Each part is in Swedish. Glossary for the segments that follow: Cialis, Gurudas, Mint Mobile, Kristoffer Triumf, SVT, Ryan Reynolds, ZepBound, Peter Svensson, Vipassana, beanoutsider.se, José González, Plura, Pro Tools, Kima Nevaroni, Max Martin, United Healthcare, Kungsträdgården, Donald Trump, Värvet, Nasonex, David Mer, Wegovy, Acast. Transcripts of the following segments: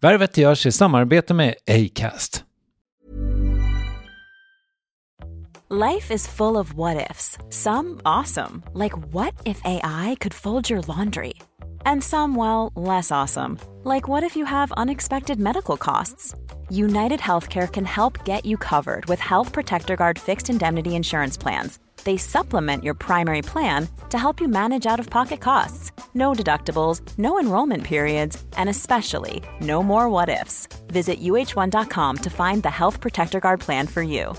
Värvet görs i samarbete med Acast. Life is full of what-ifs. Some awesome, like what if AI could fold your laundry? And some, well, less awesome, like what if you have unexpected medical costs? United Healthcare can help get you covered with Health Protector Guard fixed indemnity insurance plans. They supplement your primary plan to help you manage out-of-pocket costs. No deductibles, no enrollment periods, and especially no more what-ifs. Visit uh1.com to find the Health Protector Guard plan for you.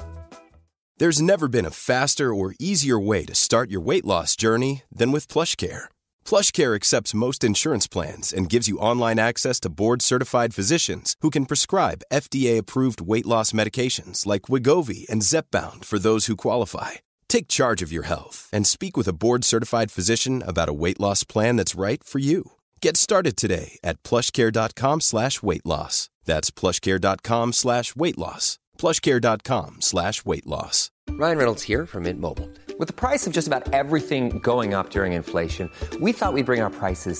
There's never been a faster or easier way to start your weight loss journey than with PlushCare. PlushCare accepts most insurance plans and gives you online access to board-certified physicians who can prescribe FDA-approved weight loss medications like Wegovy and ZepBound for those who qualify. Take charge of your health and speak with a board-certified physician about a weight loss plan that's right for you. Get started today at PlushCare.com/weight loss. That's PlushCare.com/weight loss. PlushCare.com/weight loss. Ryan Reynolds here from Mint Mobile. With the price of just about everything going up during inflation, we thought we'd bring our prices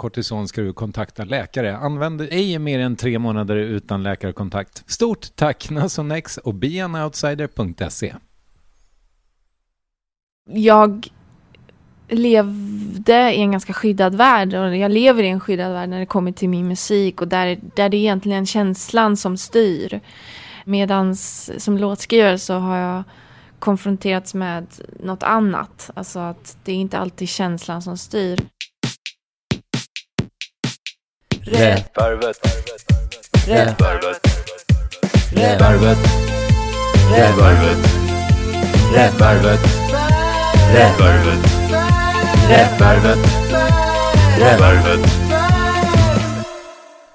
kortison ska du kontakta läkare. Använd ej mer än 3 månader utan läkarkontakt. Stort tack Nasonex och beanoutsider.se. Jag levde i en ganska skyddad värld, och jag lever i en skyddad värld när det kommer till min musik, och där det är egentligen känslan som styr. Medans som låtskrivare så har jag konfronterats med något annat. Alltså att det är inte alltid känslan som styr. Rävvärvet. Rävvärvet. Rävvärvet. Rävvärvet. Rävvärvet. Rävvärvet. Rävvärvet. Rävvärvet.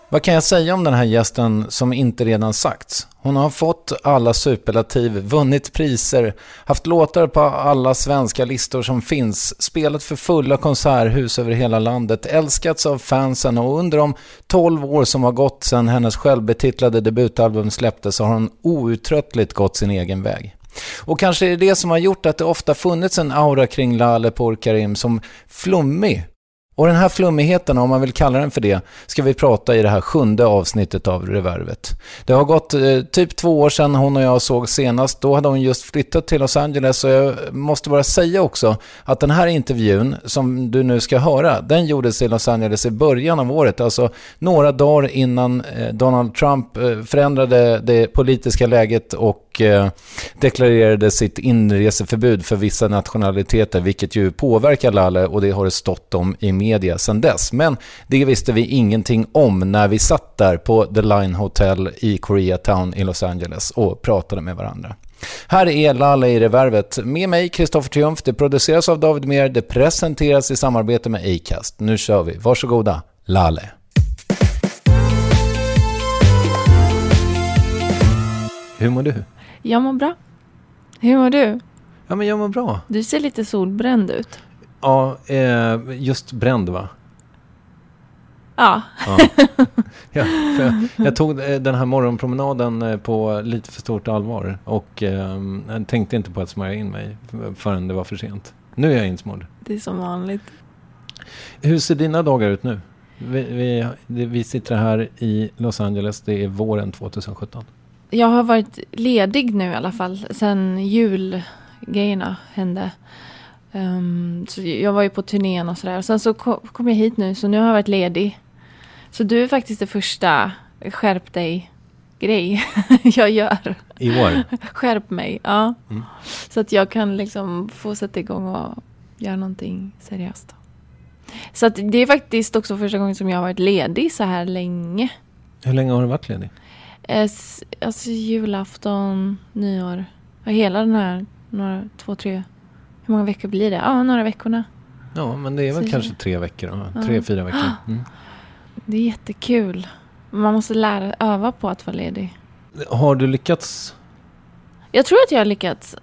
Vad kan jag säga om den här gästen som inte redan sagts? Hon har fått alla superlativ, vunnit priser, haft låtar på alla svenska listor som finns, spelat för fulla konserthus över hela landet, älskats av fansen, och under de 12 år som har gått sedan hennes självbetitlade debutalbum släpptes så har hon outtröttligt gått sin egen väg. Och kanske är det som har gjort att det ofta funnits en aura kring Laleh Pourkarim som flummig. Och den här flummigheten, om man vill kalla den för det, ska vi prata i det här 7:e avsnittet av Revervet. Det har gått typ 2 år sedan hon och jag såg senast. Då hade hon just flyttat till Los Angeles, och jag måste bara säga också att den här intervjun som du nu ska höra, den gjordes i Los Angeles i början av året. Alltså några dagar innan Donald Trump förändrade det politiska läget och deklarerade sitt inreseförbud för vissa nationaliteter, vilket ju påverkar Laleh, och det har det stått om i media sedan dess. Men det visste vi ingenting om när vi satt där på The Line Hotel i Koreatown i Los Angeles och pratade med varandra. Här är Laleh i Revervet. Med mig, Kristoffer Triumf. Det produceras av David Mer. Det presenteras i samarbete med Acast. Nu kör vi. Varsågoda, Laleh. Hur mår du? Jag mår bra. Hur mår du? Ja, men jag mår bra. Du ser lite solbränd ut. Ja, just bränd, va? Ja. Ja, jag tog den här morgonpromenaden på lite för stort allvar och tänkte inte på att smörja in mig förrän det var för sent. Nu är jag insmord. Det är som vanligt. Hur ser dina dagar ut nu? Vi sitter här i Los Angeles, det är våren 2017. Jag har varit ledig nu i alla fall sen julgrejerna hände. Så jag var ju på turnén och sådär. Och sen så kom jag hit nu, så nu har jag varit ledig. Så du är faktiskt det första skärp dig grej jag gör. I år? Skärp mig, ja. Mm. Så att jag kan liksom få sätta igång och göra någonting seriöst. Så att det är faktiskt också första gången som jag har varit ledig så här länge. Hur länge har du varit ledig? Alltså julafton, nyår. Hela den här, några, 2-3... Hur många veckor blir det? Ja, några veckorna. Ja, men det är väl så kanske 3 veckor. Då. 3-4 veckor. Mm. Det är jättekul. Man måste öva på att vara ledig. Har du lyckats? Jag tror att jag har lyckats.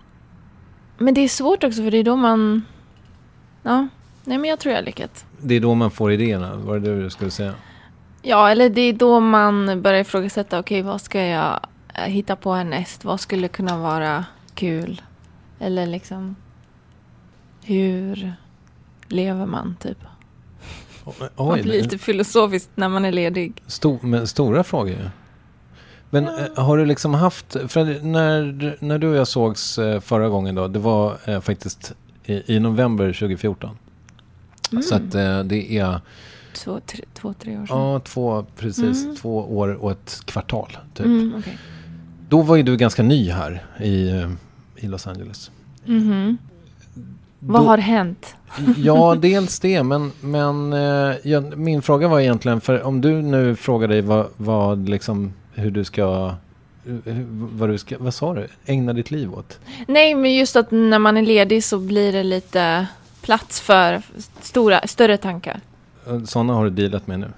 Men det är svårt också, för det är då man... Ja, nej men jag tror jag har lyckats. Det är då man får idéerna, var det du skulle säga? Ja, eller det är då man börjar ifrågasätta, okej, vad ska jag hitta på härnäst? Vad skulle kunna vara kul? Eller liksom... Hur lever man, typ? Man blir lite filosofiskt när man är ledig. Stora frågor. Men har du liksom haft... För när du och jag sågs förra gången då, det var faktiskt i november 2014. Mm. Så att det är... 2-3 år sedan. Ja, 2 år och ett kvartal, typ. Mm, okay. Då var ju du ganska ny här i Los Angeles. Mhm. Då, vad har hänt? Ja, dels det. Men min fråga var egentligen, för om du nu frågar dig vad sa du? Ägna ditt liv åt? Nej, men just att när man är ledig så blir det lite plats för större tankar. Sådana har du dealat med nu?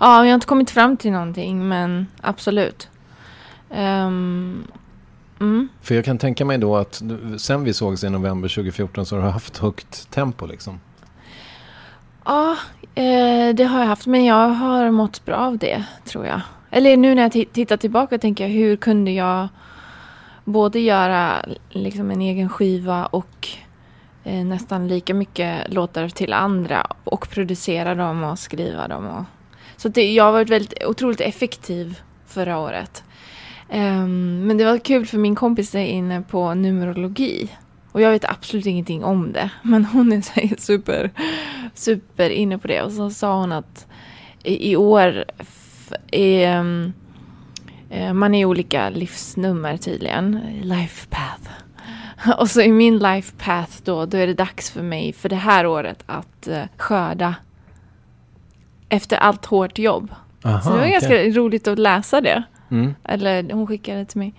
Ja, jag har inte kommit fram till någonting, men absolut. Mm. För jag kan tänka mig då att sen vi sågs i november 2014 så har du haft högt tempo liksom. Ja, det har jag haft, men jag har mått bra av det, tror jag. Eller nu när jag tittar tillbaka tänker jag, hur kunde jag både göra liksom en egen skiva och nästan lika mycket låtar till andra och producera dem och skriva dem. Så jag har varit väldigt otroligt effektiv förra året. Men det var kul, för min kompis är inne på numerologi och jag vet absolut ingenting om det, men hon är så super, super inne på det, och så sa hon att i år man är olika livsnummer tydligen, life path, och så i min life path då är det dags för mig för det här året att skörda efter allt hårt jobb. Aha, så det var ganska roligt att läsa det. Mm. Eller hon skickade det till mig.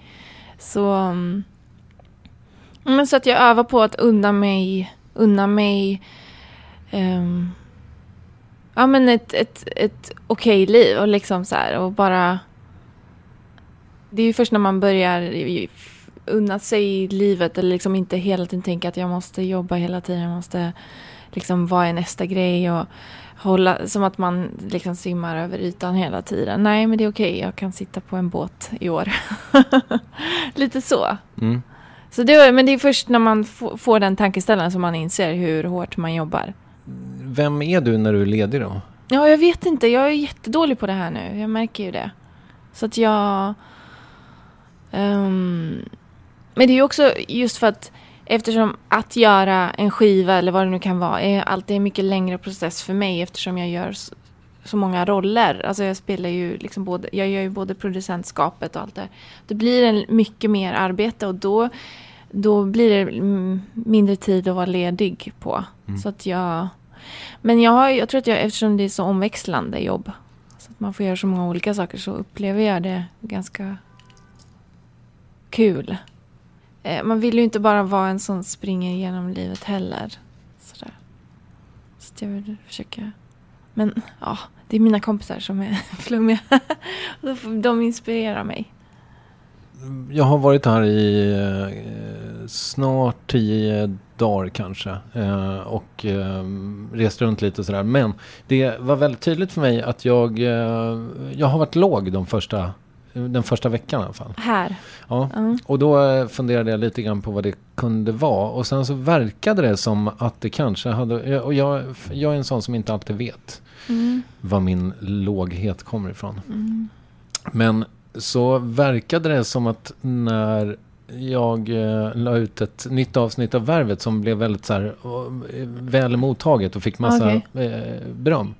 Så att jag övar på att unna mig ett okej liv och liksom så här, och bara, det är ju först när man börjar unna sig i livet, eller liksom inte hela tiden tänka att jag måste jobba hela tiden, jag måste liksom, vad är nästa grej, och hålla, som att man liksom simmar över ytan hela tiden. Nej, men det är okej. Jag kan sitta på en båt i år. Lite så. Mm. Så men det är först när man får den tankeställaren som man inser hur hårt man jobbar. Vem är du när du är ledig då? Ja, jag vet inte. Jag är jättedålig på det här nu. Jag märker ju det. Så att jag... Men det är ju också just för att, eftersom att göra en skiva eller vad det nu kan vara är alltid en mycket längre process för mig, eftersom jag gör så många roller. Alltså jag spelar ju liksom jag gör ju både producentskapet och allt det. Det blir mycket mer arbete, och då blir det mindre tid att vara ledig på. Mm. Så att jag tror att eftersom det är så omväxlande jobb, så att man får göra så många olika saker, så upplever jag det ganska kul. Man vill ju inte bara vara en som springer genom livet heller. Sådär. Så jag vill försöka. Men ja, det är mina kompisar som är flummiga. De inspirerar mig. Jag har varit här i snart 10 dagar kanske och rest runt lite och sådär. Men det var väldigt tydligt för mig att jag har varit låg den första veckan i alla fall. Här? Ja, och då funderade jag lite grann på vad det kunde vara. Och sen så verkade det som att det kanske hade... Och jag är en sån som inte alltid vet var min låghet kommer ifrån. Mm. Men så verkade det som att när jag la ut ett nytt avsnitt av Värvet som blev väldigt så här, väl mottaget och fick massa beröm.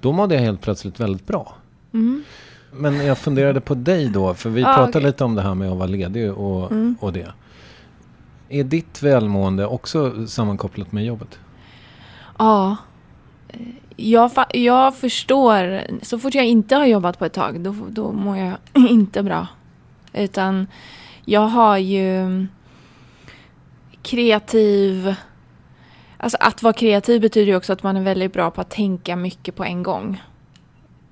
Då mådde jag helt plötsligt väldigt bra. Mm. Men jag funderade på dig då, för vi pratade lite om det här med att vara ledig och det. Är ditt välmående också sammankopplat med jobbet? Ja, jag förstår. Så fort jag inte har jobbat på ett tag, då mår jag inte bra. Utan jag har ju kreativ... Alltså att vara kreativ betyder ju också att man är väldigt bra på att tänka mycket på en gång.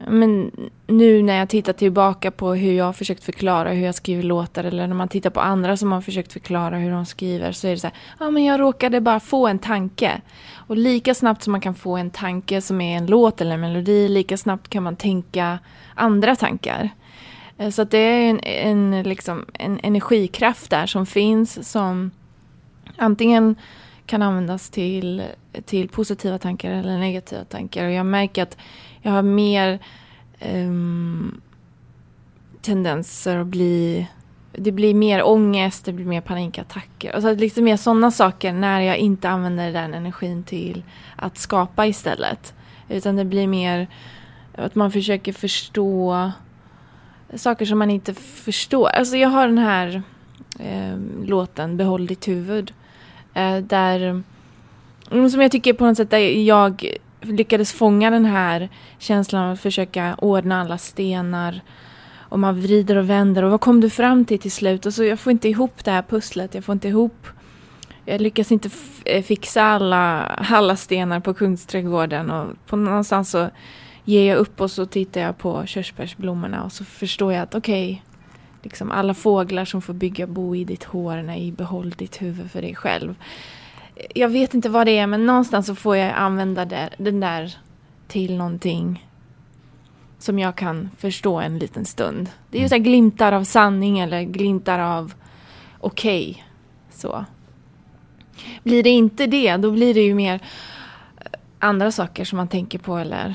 Men nu när jag tittar tillbaka på hur jag har försökt förklara hur jag skriver låtar, eller när man tittar på andra som har försökt förklara hur de skriver, så är det så här, men jag råkade bara få en tanke. Och lika snabbt som man kan få en tanke som är en låt eller en melodi, lika snabbt kan man tänka andra tankar. Så att det är en energikraft där som finns, som antingen kan användas till positiva tankar eller negativa tankar. Och jag märker att jag har mer tendenser att det blir mer ångest, det blir mer panikattacker. Och så liksom mer sådana saker när jag inte använder den energin till att skapa istället. Utan det blir mer att man försöker förstå saker som man inte förstår. Alltså jag har den här låten Behåll ditt huvud. Där, som jag tycker på något sätt, jag lyckades fånga den här känslan av att försöka ordna alla stenar, och man vrider och vänder, och vad kom du fram till slut? Och så jag får inte ihop det här pusslet, jag lyckas inte fixa alla stenar på Kungsträdgården, och på någonstans så ger jag upp, och så tittar jag på körsbärsblommorna, och så förstår jag att okej, liksom alla fåglar som får bygga bo i ditt hår, nej, behåll ditt huvud för dig själv. Jag vet inte vad det är, men någonstans så får jag använda den där till någonting som jag kan förstå en liten stund. Det är ju så här glimtar av sanning, eller glimtar av okej. Så. Blir det inte det, då blir det ju mer andra saker som man tänker på. Eller.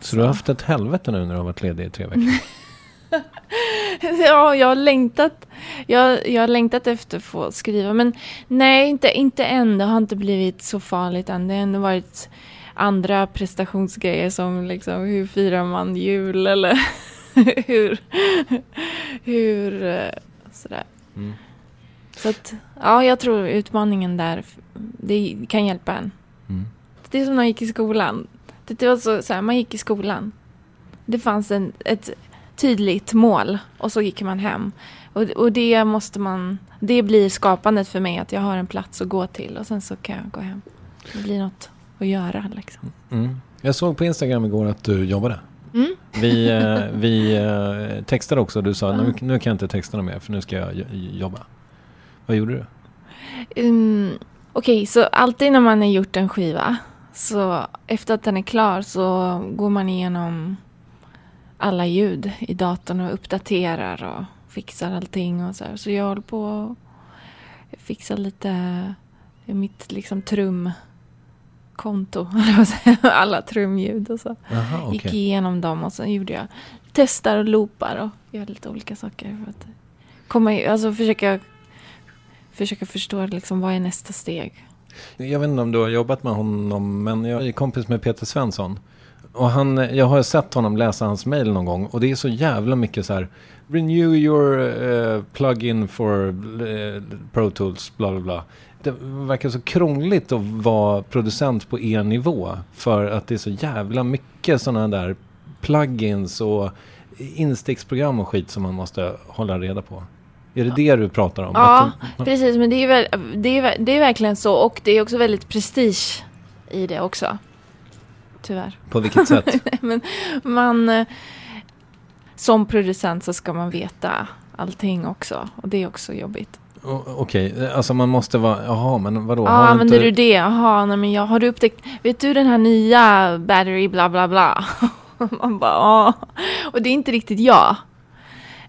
Så du har haft ett helvete nu när du har varit ledig i 3 veckor? Ja, jag har längtat. Jag har längtat efter att få skriva. Men nej, inte än. Det har inte blivit så farligt än. Det har ändå varit andra prestationsgrejer, som liksom, hur firar man jul? Eller hur sådär. Mm. Så att, ja, jag tror utmaningen där, det kan hjälpa en. Mm. Det är som när man gick i skolan. Det var så här, man gick i skolan. Det fanns ett tydligt mål, och så gick man hem, och det måste man, det blir skapandet för mig, att jag har en plats att gå till, och sen så kan jag gå hem, det blir något att göra liksom. Jag såg på Instagram igår att du jobbade. Vi textade också, du sa nu kan jag inte texta mer, för nu ska jag jobba. Vad gjorde du? Okej, så alltid när man har gjort en skiva, så efter att den är klar, så går man igenom alla ljud i datorn och uppdaterar och fixar allting och så här. Så jag håller på och fixar lite mitt liksom trumkonto, alla trumljud och så. Aha, okay. Gick igenom dem, och sen gjorde jag testar och loopar och gör lite olika saker för att försöka förstå liksom, vad är nästa steg. Jag vet inte om du har jobbat med honom, men jag är kompis med Peter Svensson. Och jag har sett honom läsa hans mejl någon gång, och det är så jävla mycket så här: renew your plugin for Pro Tools, bla bla bla. Det verkar så krångligt att vara producent på nivå, för att det är så jävla mycket sådana där plugins och instegsprogram och skit som man måste hålla reda på. Är det det du pratar om? Ja, precis, men det är verkligen så, och det är också väldigt prestige i det också. Tyvärr. På vilket sätt? Men man, som producent, så ska man veta allting också. Och det är också jobbigt. Okej, alltså man måste vara, jaha, men vadå? Ja, använder du det? Jaha, nej men jag har du upptäckt, vet du den här nya battery bla bla bla? Man bara, ja. Och det är inte riktigt jag.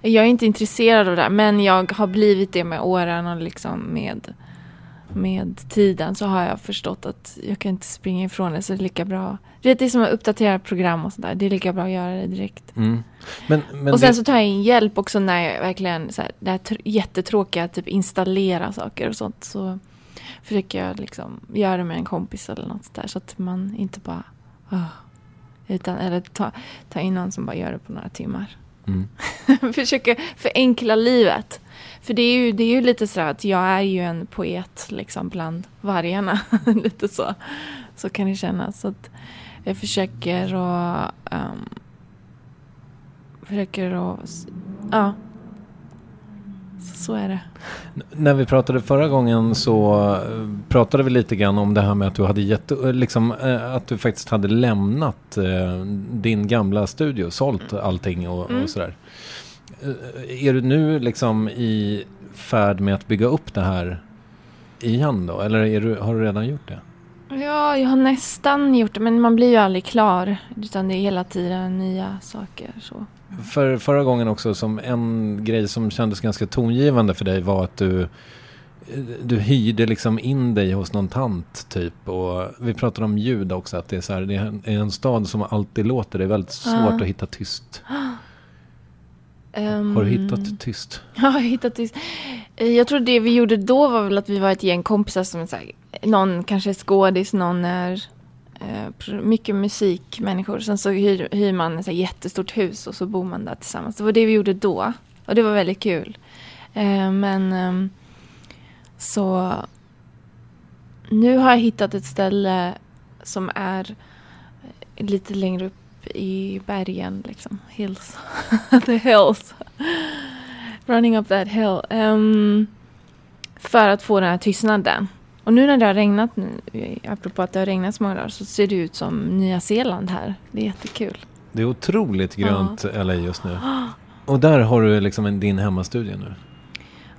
Jag är inte intresserad av det här, men jag har blivit det med åren och liksom med tiden så har jag förstått att jag kan inte springa ifrån det, så det är lika bra. Det är som att uppdatera program och sådär, det är lika bra att göra det direkt. Mm. Men och sen det... så tar jag in hjälp också när jag verkligen så här, det här jättetråkiga typ installera saker och sånt, så försöker jag liksom göra det med en kompis eller något sådär, så att man inte bara utan, eller ta in någon som bara gör det på några timmar. Mm. Försöker förenkla livet. För det är ju lite så att jag är ju en poet liksom bland vargarna. Lite så. Så kan det kännas. Så att jag försöker. Så är det. När vi pratade förra gången så pratade vi lite grann om det här med att du hade att du faktiskt hade lämnat din gamla studio, sålt allting och sådär. Är du nu liksom i färd med att bygga upp det här igen då? Eller har du redan gjort det? Ja, jag har nästan gjort det. Men man blir ju aldrig klar. Utan det är hela tiden nya saker. Så. Förra gången också, som en grej som kändes ganska tongivande för dig var att du hyrde liksom in dig hos någon tant typ. Och vi pratade om ljud också. Att det är, så här, det är en stad som alltid låter. Det är väldigt svårt att hitta tyst. Har du hittat tyst? Ja, jag har hittat tyst. Jag tror det vi gjorde då var väl att vi var ett gäng kompisar som så här, någon kanske är skådis, någon är mycket musikmänniskor. Sen så hyr man ett jättestort hus och så bor man där tillsammans. Det var det vi gjorde då och det var väldigt kul. Men så nu har jag hittat ett ställe som är lite längre upp i bergen liksom. Hills. The hills. Running up that hill. För att få den här tystnaden. Och nu när det har regnat nu, apropå att det har regnat så många dagar, så ser det ut som Nya Zeeland här. Det är jättekul. Det är otroligt grönt LA just nu. Och där har du liksom din hemmastudio nu.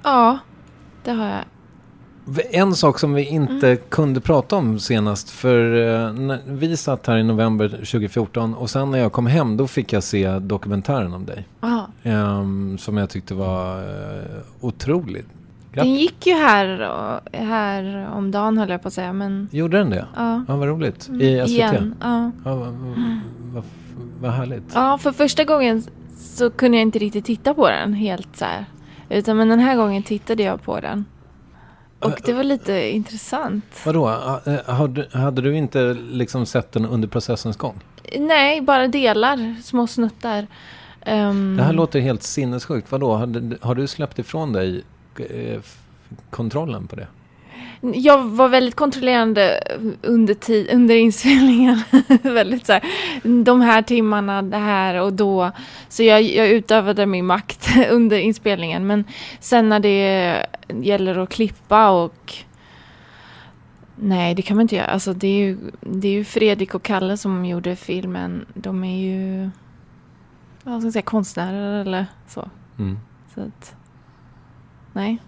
Ja, det har jag. En sak som vi inte kunde prata om senast, för vi satt här i november 2014 och sen när jag kom hem då fick jag se dokumentären om dig. Som jag tyckte var otroligt. Den gick ju här om dagen höll jag på att säga. Men... Gjorde den det? Ja. Ja, vad roligt. I SVT? Igen, ja. Ja, vad härligt. Ja, för första gången så kunde jag inte riktigt titta på den helt så här. Utan men den här gången tittade jag på den. Och det var lite intressant. Vadå? Hade du inte liksom sett den under processens gång? Nej, bara delar. Små snuttar. Det här låter helt sinnessjukt. Vadå? Har du släppt ifrån dig kontrollen på det? Jag var väldigt kontrollerande under inspelningen. Väldigt så här, de här timmarna, det här och då. Så jag utövade min makt under inspelningen. Men sen när det gäller att klippa och... Nej, det kan man inte göra. Alltså, det är ju Fredrik och Kalle som gjorde filmen. De är ju konstnärer eller så. Mm. Så att... Nej.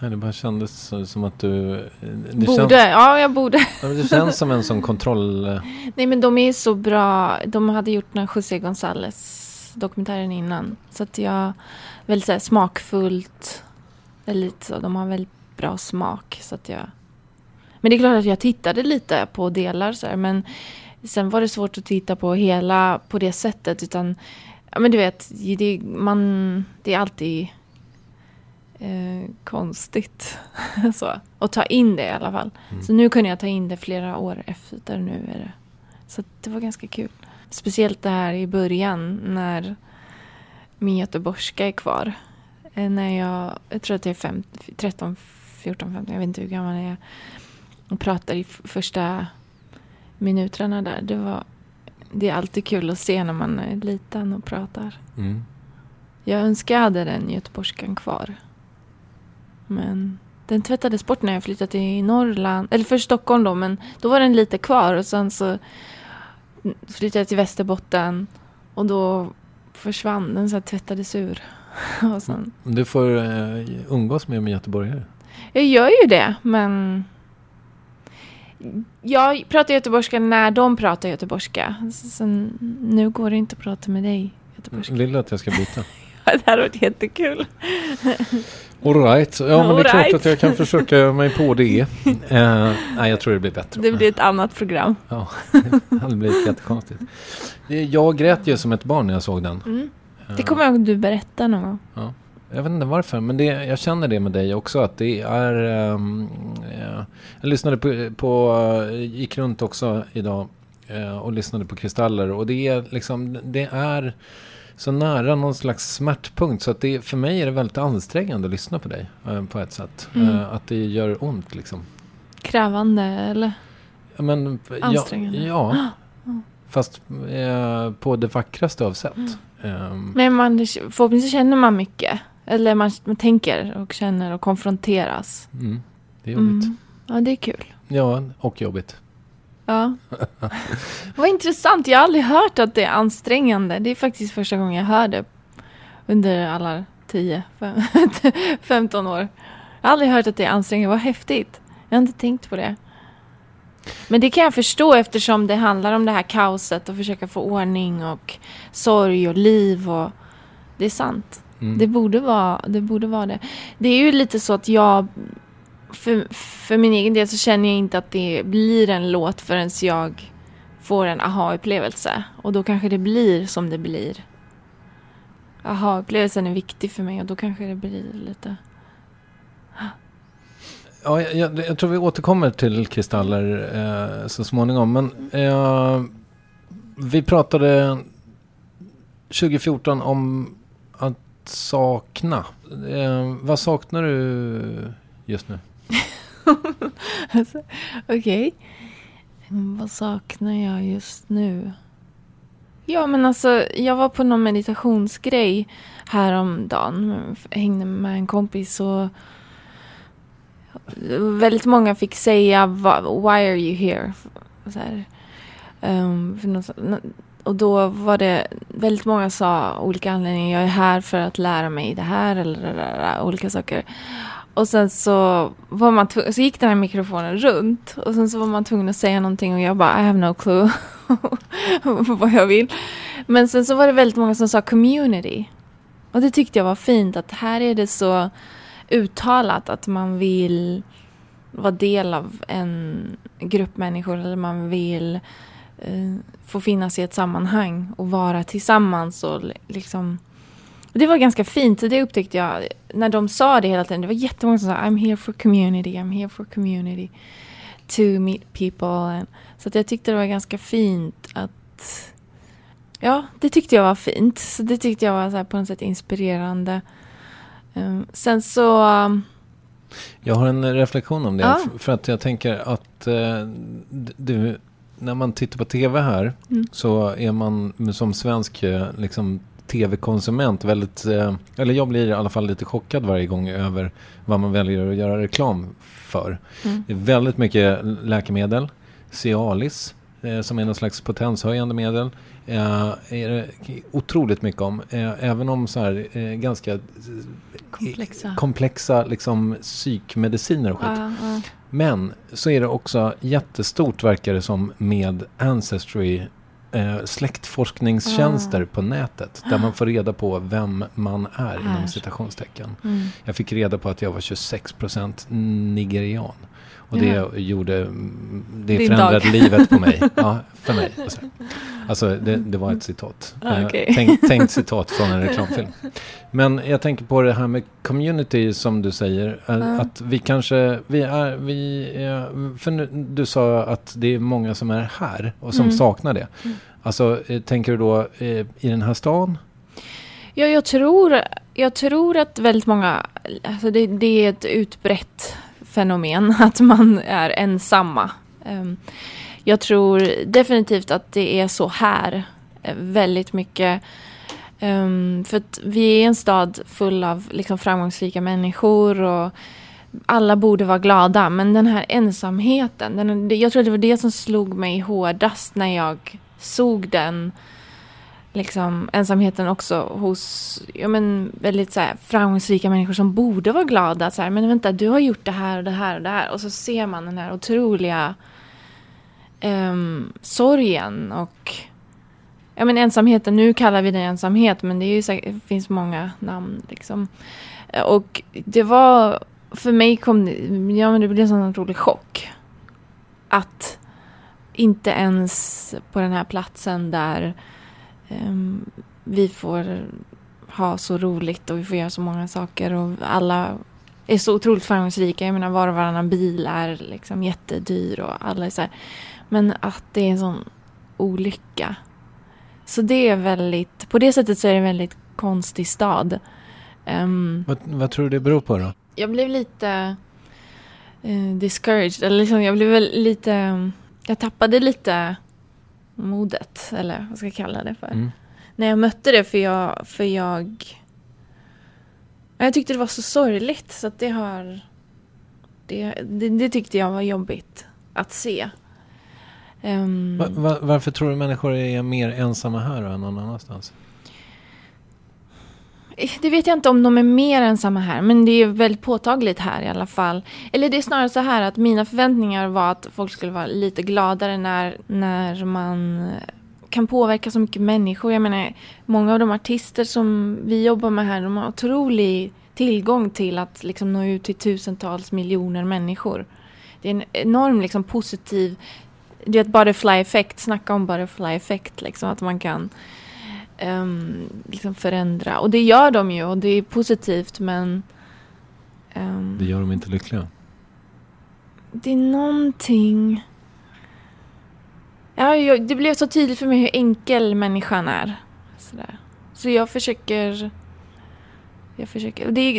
Nej, det bara kändes som att du borde, jag borde. Det känns som en sån kontroll. Nej, men de är så bra. De hade gjort den här José González dokumentären innan. Så att jag väldigt så här, smakfullt. Väldigt så. De har väldigt bra smak. Så att jag... Men det är klart att jag tittade lite på delar så här, men sen var det svårt att titta på hela på det sättet. Utan, ja men du vet, det är alltid... konstigt så, och ta in det i alla fall. Så nu kunde jag ta in det flera år efter nu är det. Så det var ganska kul. Speciellt det här i början när min göteborgska är kvar. När jag tror att jag är 13, 14, 15, jag vet inte hur gammal jag är. Och pratar i första minuterna där. Det är alltid kul att se när man är liten och pratar. Jag önskade den göteborgskan kvar. Men den tvättades bort när jag flyttade till Norrland. Eller för Stockholm då. Men då var den lite kvar. Och sen så flyttade jag till Västerbotten. Och då försvann den. Så tvättades ur. Och sen... Du får umgås med göteborgare. Jag gör ju det, men... Jag pratar göteborgska när de pratar göteborgska. Så nu går det inte att prata med dig göteborgska. Vill du att jag ska byta? Det här har varit jättekul. All right. Ja, men det är klart att jag kan försöka mig på det. Nej, jag tror det blir bättre. Det blir ett annat program. Ja, det hade blivit jättekonstigt. Jag grät ju som ett barn när jag såg den. Mm. Det kommer jag ihåg att du berättar någon gång. Ja. Jag vet inte varför, men det, jag känner det med dig också. Att det är... jag lyssnade på gick runt också idag och lyssnade på Kristaller. Och det är liksom... Det är... så nära någon slags smärtpunkt. Så att det, för mig är det väldigt ansträngande att lyssna på dig på ett sätt. Att det gör ont liksom. Krävande eller? Men, ansträngande? Ja, fast på det vackraste av sätt. Men man, förhoppningsvis känner man mycket. Eller man tänker och känner och konfronteras. Mm, det är jobbigt. Ja, det är kul. Ja, och jobbigt. Ja, vad intressant. Jag har aldrig hört att det är ansträngande. Det är faktiskt första gången jag hör det under alla 15 år. Jag har aldrig hört att det är ansträngande. Vad häftigt. Jag har inte tänkt på det. Men det kan jag förstå eftersom det handlar om det här kaoset och försöka få ordning och sorg och liv. Och... Det är sant. Mm. Det borde vara det. Det är ju lite så att jag... För min egen del så känner jag inte att det blir en låt förrän jag får en aha-upplevelse. Och då kanske det blir som det blir. Aha-upplevelsen är viktig för mig och då kanske det blir lite... Ja, jag tror vi återkommer till Kristaller så småningom. Men vi pratade 2014 om att sakna. Vad saknar du just nu? Alltså, okej. Vad saknar jag just nu? Ja, men alltså jag var på någon meditationsgrej häromdagen. Jag hängde med en kompis och väldigt många fick säga why are you here? Så här. Och då var det väldigt många sa olika anledningar. Jag är här för att lära mig det här eller olika saker. Och sen så, var man så gick den här mikrofonen runt. Och sen så var man tvungen att säga någonting. Och jag bara, I have no clue vad jag vill. Men sen så var det väldigt många som sa community. Och det tyckte jag var fint. Att här är det så uttalat att man vill vara del av en grupp människor. Eller man vill få finnas i ett sammanhang. Och vara tillsammans och liksom... Det var ganska fint, det upptäckte jag när de sa det hela tiden. Det var jättemånga som sa I'm here for community to meet people. Så att jag tyckte det var ganska fint att... Ja, det tyckte jag var fint. Så det tyckte jag var så här på något sätt inspirerande. Sen så... Jag har en reflektion om det. Ja. För att jag tänker att du, när man tittar på tv här så är man som svensk liksom... tv-konsument väldigt, eller jag blir i alla fall lite chockad varje gång över vad man väljer att göra reklam för. Det är väldigt mycket läkemedel, Cialis som är någon slags potenshöjande medel är det otroligt mycket om, även om så här ganska komplexa liksom psykmediciner och skit. Men så är det också jättestort verkar det som med Ancestry släktforskningstjänster på nätet där man får reda på vem man är inom citationstecken. Jag fick reda på att jag var 26% nigerian och det förändrade livet på mig. Ja, för mig. Alltså det var ett citat. Okay. Tänkt citat från en reklamfilm. Men jag tänker på det här med community som du säger att vi kanske för nu, du sa att det är många som är här och som saknar det. Alltså tänker du då i den här stan? Ja, jag tror att väldigt många alltså det är ett utbrett fenomen att man är ensamma. Jag tror definitivt att det är så här väldigt mycket. För att vi är en stad full av liksom framgångsrika människor och alla borde vara glada. Men den här ensamheten, jag tror det var det som slog mig hårdast när jag såg den liksom ensamheten också hos väldigt så här framgångsrika människor som borde vara glada så här, men vänta, du har gjort det här och det här och det här, och så ser man den här otroliga sorgen och ensamheten. Nu kallar vi den ensamhet, men det är ju säkert, det finns många namn liksom. Och det var för mig det blev en sån otrolig chock att inte ens på den här platsen där vi får ha så roligt och vi får göra så många saker och alla är så otroligt framgångsrika. Jag menar, var och varannan bil är liksom jättedyr och alla är så här. Men att det är en sån olycka. Så det är väldigt, på det sättet så är det en väldigt konstig stad. Vad tror du det beror på då? Jag blev lite discouraged. Eller liksom, jag blev väl lite... Jag tappade lite modet, eller vad ska jag kalla det för. När jag mötte det, för jag tyckte det var så sorgligt, så att det tyckte jag var jobbigt att se. Varför tror du människor är mer ensamma här än någon annanstans? Det vet jag inte om de är mer ensamma här, men det är väldigt påtagligt här i alla fall. Eller det är snarare så här att mina förväntningar var att folk skulle vara lite gladare när man kan påverka så mycket människor. Jag menar, många av de artister som vi jobbar med här, de har otrolig tillgång till att liksom nå ut till tusentals miljoner människor. Det är en enorm liksom positiv, det är ett butterfly-effekt, snacka om butterfly-effekt liksom, att man kan liksom förändra, och det gör de ju, och det är positivt, men det gör de inte lyckliga. Det är någonting, det blev så tydligt för mig hur enkel människan är sådär. Så jag försöker.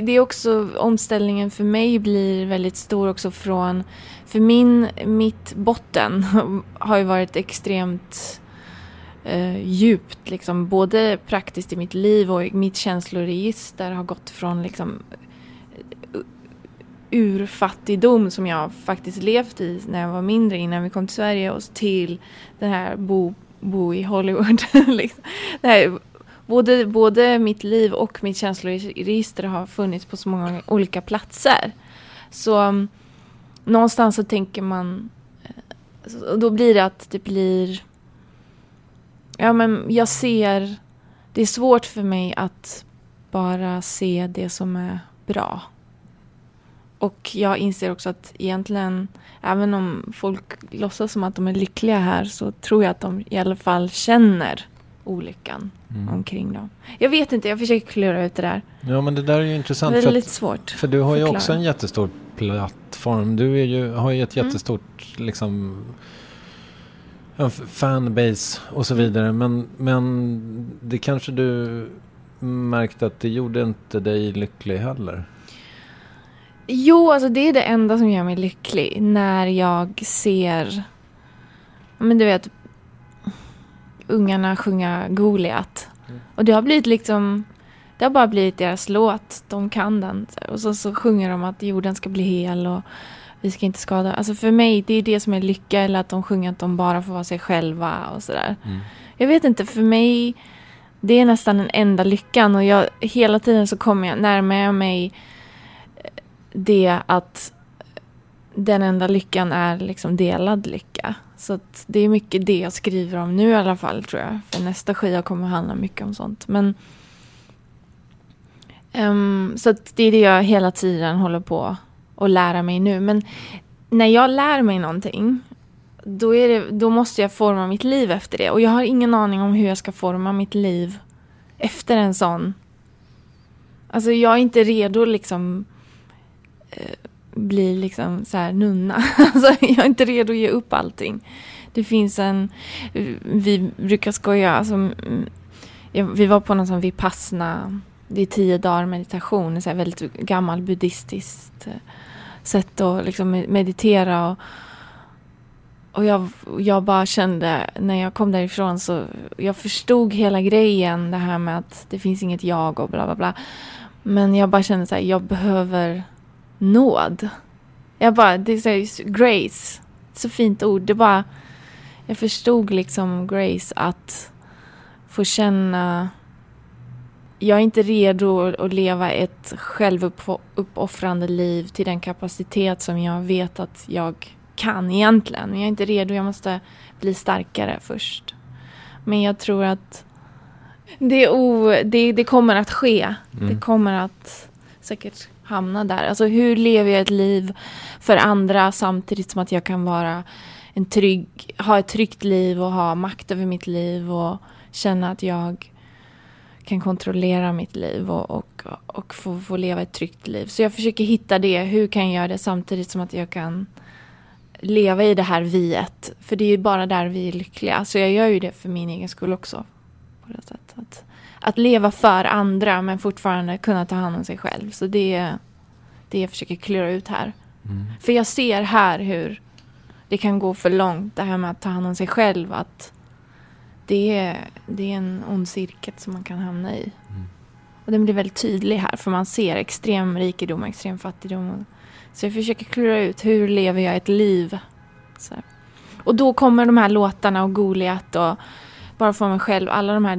Det är också omställningen för mig blir väldigt stor också från, för mitt botten har ju varit extremt djupt liksom, både praktiskt i mitt liv och mitt känsloregister har gått från liksom urfattigdom som jag faktiskt levt i när jag var mindre innan vi kom till Sverige, och till den här bo i Hollywood liksom. Det här, både mitt liv och mitt känsloregister har funnits på så många olika platser, så någonstans så tänker man, och då blir det att det blir jag ser... Det är svårt för mig att bara se det som är bra. Och jag inser också att egentligen, även om folk låtsas som att de är lyckliga här, så tror jag att de i alla fall känner olyckan omkring dem. Jag vet inte, jag försöker klura ut det där. Ja, men det där är ju intressant. Det är väldigt svårt. För du har ju också en jättestor plattform. Du har ju ett jättestort... liksom, en fanbase och så vidare, men det kanske du märkte att det gjorde inte dig lycklig heller? Jo, alltså det är det enda som gör mig lycklig, när jag ser ungarna sjunga Goliat, och det har blivit liksom, det har bara blivit deras låt, de kan den, och så sjunger de att jorden ska bli hel och vi ska inte skada. Alltså för mig, det är det som är lycka. Eller att de sjunger att de bara får vara sig själva och sådär. Jag vet inte, för mig det är nästan den enda lyckan. Och jag, hela tiden så kommer jag närmare mig det att den enda lyckan är liksom delad lycka. Så att det är mycket det jag skriver om nu i alla fall, tror jag. För nästa skiva kommer handla mycket om sånt. Men så att det är det jag hela tiden håller på och lära mig nu. Men när jag lär mig någonting, då måste jag forma mitt liv efter det. Och jag har ingen aning om hur jag ska forma mitt liv efter en sån. Alltså jag är inte redo liksom bli liksom så här nunna. Alltså jag är inte redo att ge upp allting. Det finns vi brukar skoja. Alltså, vi var på någon sån Vipassana. Det är 10 dagar meditation. Det är så här väldigt gammal buddhistiskt sätt att liksom meditera. Och jag bara kände, när jag kom därifrån, så jag förstod hela grejen, det här med att det finns inget jag och bla bla bla. Men jag bara kände så här, jag behöver nåd. Det är så här, grace. Så fint ord. Jag förstod liksom grace, att få känna, jag är inte redo att leva ett självuppoffrande liv till den kapacitet som jag vet att jag kan egentligen. Men jag är inte redo, jag måste bli starkare först. Men jag tror att det kommer att ske. Mm. Det kommer att säkert hamna där. Alltså, hur lever jag ett liv för andra samtidigt som att jag kan vara ha ett tryggt liv och ha makt över mitt liv och känna att jag kan kontrollera mitt liv och få leva ett tryggt liv. Så jag försöker hitta det. Hur kan jag göra det samtidigt som att jag kan leva i det här viet? För det är ju bara där vi är lyckliga. Så jag gör ju det för min egen skull också. På det sättet. Att leva för andra men fortfarande kunna ta hand om sig själv. Så det är det jag försöker klura ut här. Mm. För jag ser här hur det kan gå för långt. Det här med att ta hand om sig själv. Att det är en ond cirkel som man kan hamna i. Mm. Och den blir väldigt tydlig här. För man ser extrem rikedom, extrem fattigdom. Så jag försöker klura ut hur lever jag ett liv. Så. Och då kommer de här låtarna och Goliat och Bara för mig själv. Alla de här.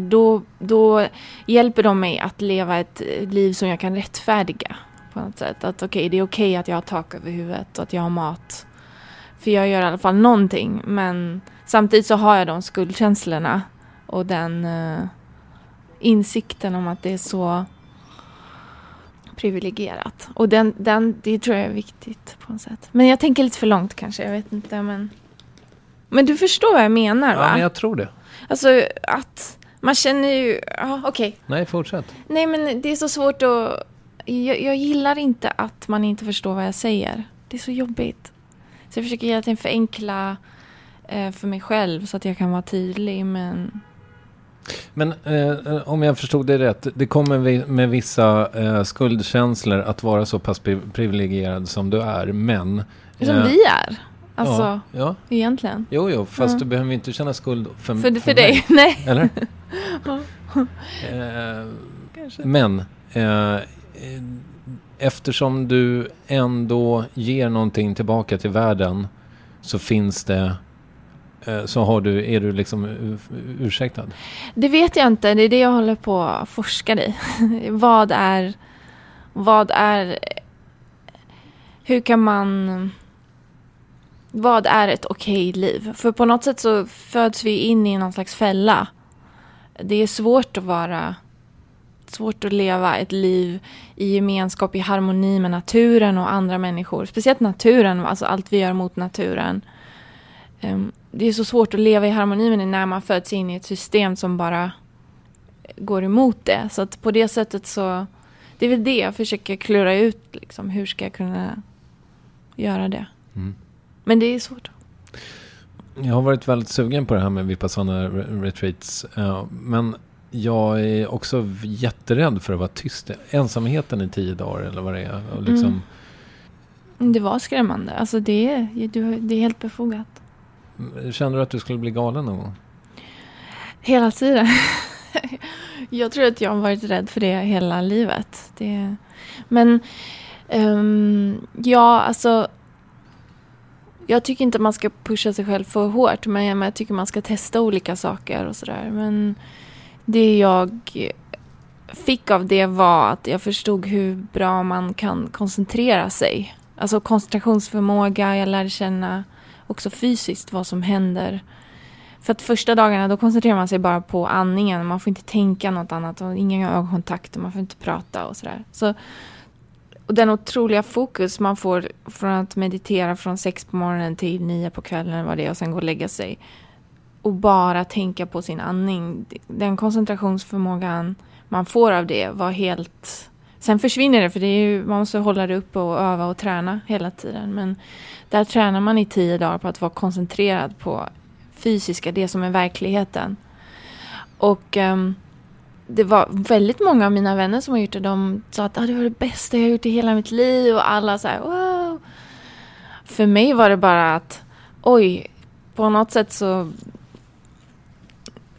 Då hjälper de mig att leva ett liv som jag kan rättfärdiga. På något sätt. Att det är okej att jag har tak över huvudet. Och att jag har mat. För jag gör i alla fall någonting. Men samtidigt så har jag de skuldkänslorna. Och den insikten om att det är så privilegierat. Och det tror jag är viktigt på något sätt. Men jag tänker lite för långt kanske. Jag vet inte. Men du förstår vad jag menar, va? Ja, men jag tror det. Alltså att man känner ju... Ja, okej. Nej, fortsätt. Nej, men det är så svårt att... Jag gillar inte att man inte förstår vad jag säger. Det är så jobbigt. Så jag försöker hela tiden förenkla för mig själv så att jag kan vara tydlig, men... Men om jag förstod det rätt, det kommer med vissa skuldkänslor att vara så pass privilegierad som du är, men... Som vi är. Alltså, ja. Egentligen. Jo, fast du behöver inte känna skuld för dig. Nej. Eller? Eftersom du ändå ger någonting tillbaka till världen så finns det, så är du liksom ursäktad? Det vet jag inte. Det är det jag håller på att forska i. Vad är ett okej liv? För på något sätt så föds vi in i någon slags fälla. Det är svårt att leva ett liv i gemenskap, i harmoni med naturen och andra människor. Speciellt naturen, alltså allt vi gör mot naturen. Det är så svårt att leva i harmoni med det när man föds in i ett system som bara går emot det. Så att på det sättet så... Det är väl det jag försöker klura ut. Liksom, hur ska jag kunna göra det? Mm. Men det är svårt. Jag har varit väldigt sugen på det här med Vipassana retreats. Men jag är också jätterädd för att vara tyst. Ensamheten i 10 dagar eller vad det är. Och liksom... Det var skrämmande. Alltså det är helt befogat. Kände du att du skulle bli galen någon gång? Hela tiden. Jag tror att jag har varit rädd för det hela livet. Men jag tycker inte att man ska pusha sig själv för hårt. Men jag tycker man ska testa olika saker och sådär. Men det jag fick av det var att jag förstod hur bra man kan koncentrera sig. Alltså koncentrationsförmåga. Jag lärde känna också fysiskt vad som händer. För att första dagarna då koncentrerar man sig bara på andningen. Man får inte tänka något annat. Och inga ögonkontakter. Man får inte prata och sådär. Och den otroliga fokus man får från att meditera från 6 på morgonen till 9 på kvällen var det och sen gå och lägga sig och bara tänka på sin andning. Den koncentrationsförmågan man får av det var helt... Sen försvinner det för det är ju, man måste hålla det uppe och öva och träna hela tiden. Men där tränar man i 10 dagar på att vara koncentrerad på fysiska, det som är verkligheten. Och... det var väldigt många av mina vänner som har gjort det. De sa att det var det bästa jag har gjort i hela mitt liv. Och alla så här, wow. För mig var det bara att på något sätt så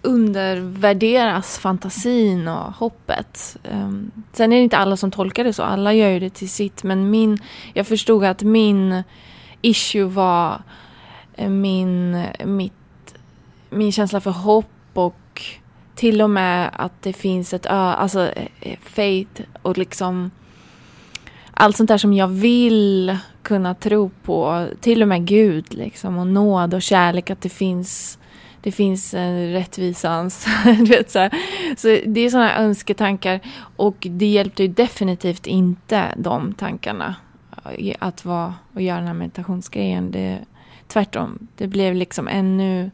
undervärderas fantasin och hoppet. Sen är det inte alla som tolkar det så. Alla gör ju det till sitt. Men jag förstod att min issue var min känsla för hopp och till och med att det finns ett alltså faith och liksom allt sånt där som jag vill kunna tro på, till och med Gud liksom, och nåd och kärlek, att det finns en rättvisans du vet, så det är såna önsketankar, och det hjälpte ju definitivt inte de tankarna att vara och göra den här meditationsgrejen. Det tvärtom, det blev liksom ännu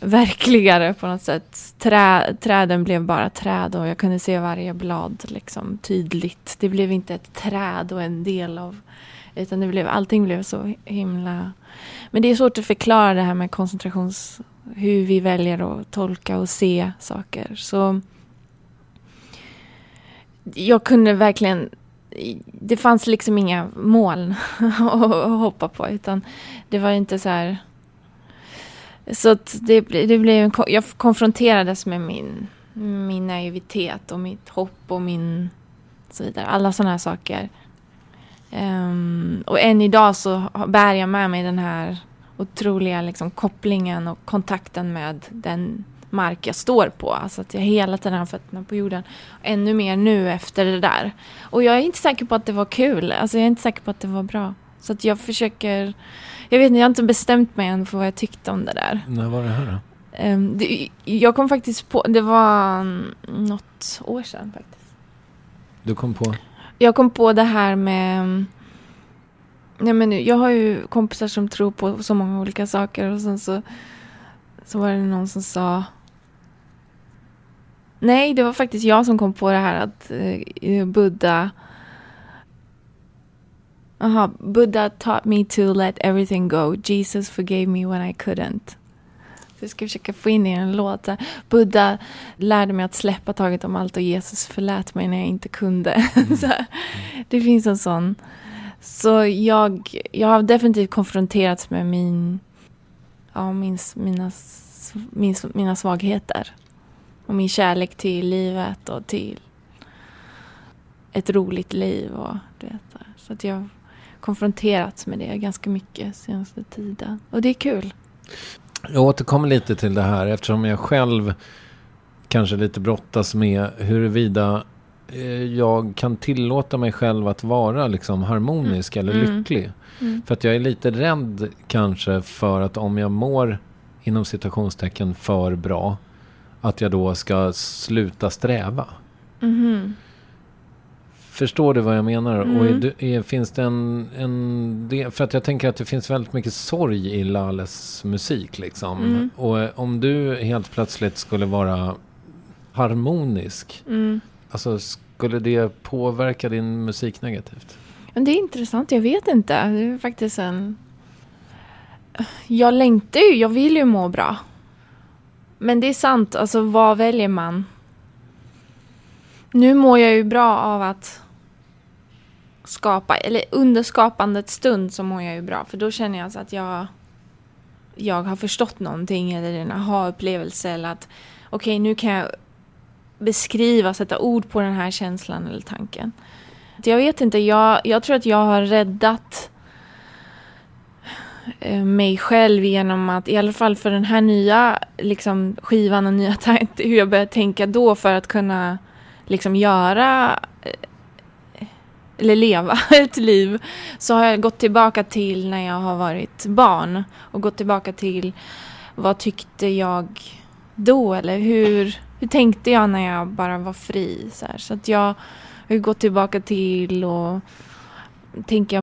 verkligare på något sätt. Träden blev bara träd, och jag kunde se varje blad liksom tydligt. Det blev inte ett träd och en del av, utan allting blev så himla. Men det är svårt att förklara det här med hur vi väljer att tolka och se saker. Så jag kunde verkligen, det fanns liksom inga moln att hoppa på, utan det var inte så här. Så att det blev jag konfronterades med min naivitet och mitt hopp och min så vidare, alla såna här saker. Och än idag så bär jag med mig den här otroliga liksom kopplingen och kontakten med den mark jag står på. Alltså att jag hela tiden har fötterna på jorden. Ännu mer nu efter det där. Och jag är inte säker på att det var kul. Alltså jag är inte säker på att det var bra. Så att jag försöker... Jag vet inte, jag har inte bestämt mig än för vad jag tyckte om det där. När var det här då? Jag kom faktiskt på... Det var något år sedan faktiskt. Du kom på? Jag kom på det här med... Nej men nu, jag har ju kompisar som tror på så många olika saker. Och sen så var det någon som sa... Nej, det var faktiskt jag som kom på det här att Buddha... Buddha taught me to let everything go. Jesus forgave me when I couldn't. Så jag ska försöka få in i en låt. Buddha lärde mig att släppa taget om allt, och Jesus förlät mig när jag inte kunde. Så, det finns en sån. Så jag har definitivt konfronterats med mina svagheter. Och min kärlek till livet och till ett roligt liv och du vet. Så att jag konfronterats med det ganska mycket senaste tiden. Och det är kul. Jag återkommer lite till det här eftersom jag själv kanske lite brottas med huruvida jag kan tillåta mig själv att vara liksom harmonisk eller lycklig. Mm. För att jag är lite rädd kanske för att om jag mår inom citationstecken för bra, att jag då ska sluta sträva. Mm. Förstår du vad jag menar? Mm. Och finns det en för att jag tänker att det finns väldigt mycket sorg i Lales musik liksom. Mm. Och om du helt plötsligt skulle vara harmonisk, alltså skulle det påverka din musik negativt? Men det är intressant, jag vet inte. Det är faktiskt jag längtar ju, jag vill ju må bra. Men det är sant, alltså vad väljer man? Nu mår jag ju bra av att skapa, eller under skapandets stund så mår jag ju bra. För då känner jag så att jag har förstått någonting, eller en aha-upplevelse, eller att okej, nu kan jag sätta ord på den här känslan eller tanken. Jag vet inte, jag tror att jag har räddat mig själv genom att, i alla fall för den här nya liksom, skivan och nya tanken, hur jag började tänka då för att kunna liksom göra eller leva ett liv, så har jag gått tillbaka till när jag har varit barn och gått tillbaka till vad tyckte jag då, eller hur tänkte jag när jag bara var fri så att jag har gått tillbaka till och tänker.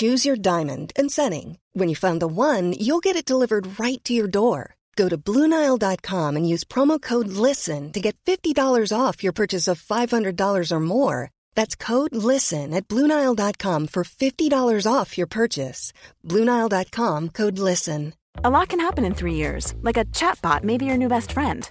Choose your diamond and setting. When you find the one, you'll get it delivered right to your door. Go to BlueNile.com and use promo code LISTEN to get $50 off your purchase of $500 or more. That's code LISTEN at BlueNile.com for $50 off your purchase. BlueNile.com, code LISTEN. A lot can happen in 3 years, like a chatbot may be your new best friend.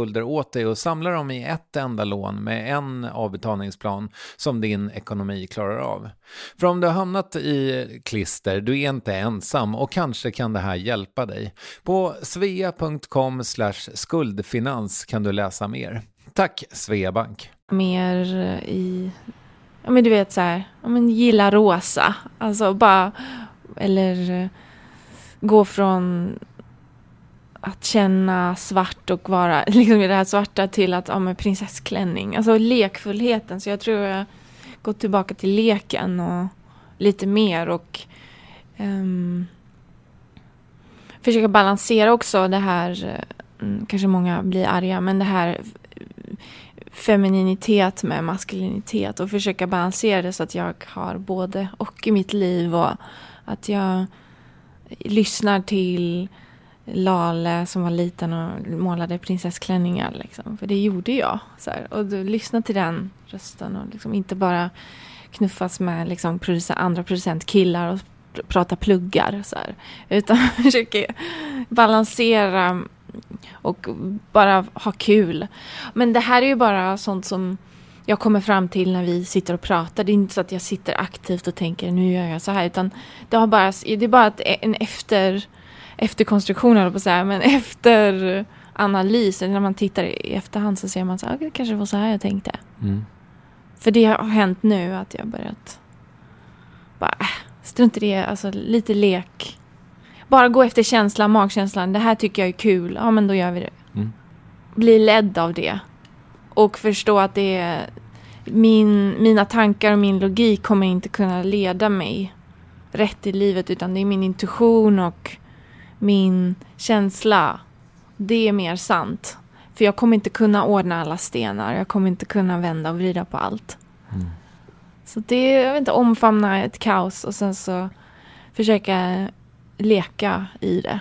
åt dig och samlar dem i ett enda lån med en avbetalningsplan som din ekonomi klarar av. För om du har hamnat i klister, du är inte ensam, och kanske kan det här hjälpa dig. På svea.com/skuldfinans kan du läsa mer. Tack Sveabank. Mer i, ja men du vet så här, ja men gilla rosa, alltså bara, eller gå från att känna svart och vara liksom i det här svarta till att, ja, med prinsessklänning. Alltså lekfullheten. Så jag tror jag gått tillbaka till leken och lite mer. Och försöka balansera också det här, kanske många blir arga, men det här femininitet med maskulinitet. Och försöka balansera det så att jag har både och i mitt liv. Och att jag lyssnar till Laleh som var liten och målade prinsessklänningar liksom. För det gjorde jag så här. Och du lyssnade till den rösten och liksom inte bara knuffas med liksom andra producentkillar och prata pluggar så här. Utan försöka balansera och bara ha kul. Men det här är ju bara sånt som jag kommer fram till när vi sitter och pratar. Det är inte så att jag sitter aktivt och tänker nu gör jag så här, utan det är bara en efterkonstruktion eller på så här, men efter analysen, när man tittar i efterhand så ser man så här, det kanske var så här jag tänkte. Mm. För det har hänt nu att jag börjat bara strunt i det, alltså lite lek. Bara gå efter känslan, magkänslan. Det här tycker jag är kul. Ja, men då gör vi det. Mm. Bli ledd av det och förstå att det är mina tankar och min logik kommer inte kunna leda mig rätt i livet, utan det är min intuition och min känsla, det är mer sant. För jag kommer inte kunna ordna alla stenar. Jag kommer inte kunna vända och vrida på allt. Mm. Så det är, jag vet inte, omfamna ett kaos och sen så försöka leka i det.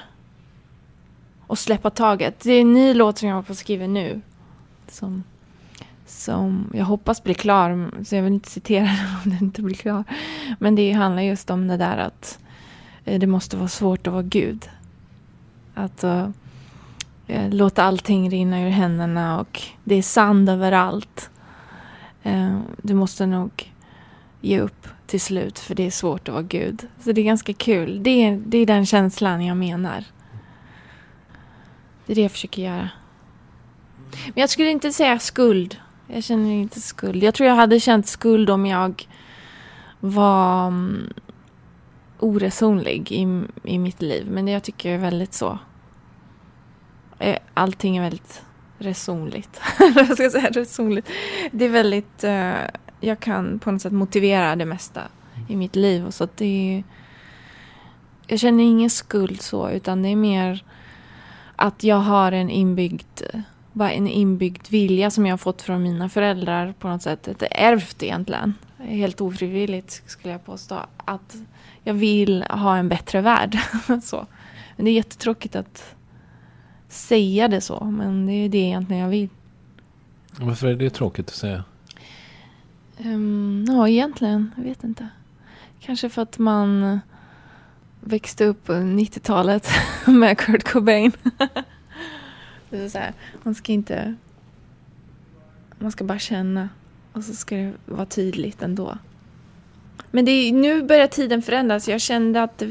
Och släppa taget. Det är en ny låt som jag har skrivit nu. Som jag hoppas blir klar. Så jag vill inte citera den om den inte blir klar. Men det handlar just om det där att det måste vara svårt att vara Gud. Att låta allting rinna ur händerna och det är sand överallt. Du måste nog ge upp till slut för det är svårt att vara Gud. Så det är ganska kul. Det är den känslan jag menar. Det är det jag försöker göra. Men jag skulle inte säga skuld. Jag känner inte skuld. Jag tror jag hade känt skuld om jag var oresonlig i mitt liv. Men det jag tycker är väldigt så. Allting är väldigt resonligt. Jag ska säga resonligt. Det är väldigt, jag kan på något sätt motivera det mesta i mitt liv. Och så att jag känner ingen skuld så, utan det är mer att jag har en inbyggd vilja som jag har fått från mina föräldrar på något sätt. Det är ärvt egentligen. Helt ofrivilligt skulle jag påstå. Att jag vill ha en bättre värld. Så. Men det är jättetråkigt att säga det så. Men det är det egentligen jag vill. Varför är det tråkigt att säga? Egentligen. Jag vet inte. Kanske för att man växte upp på 90-talet med Kurt Cobain. Det är så här, man ska bara känna. Och så ska det vara tydligt ändå. Men nu börjar tiden förändras. Jag kände att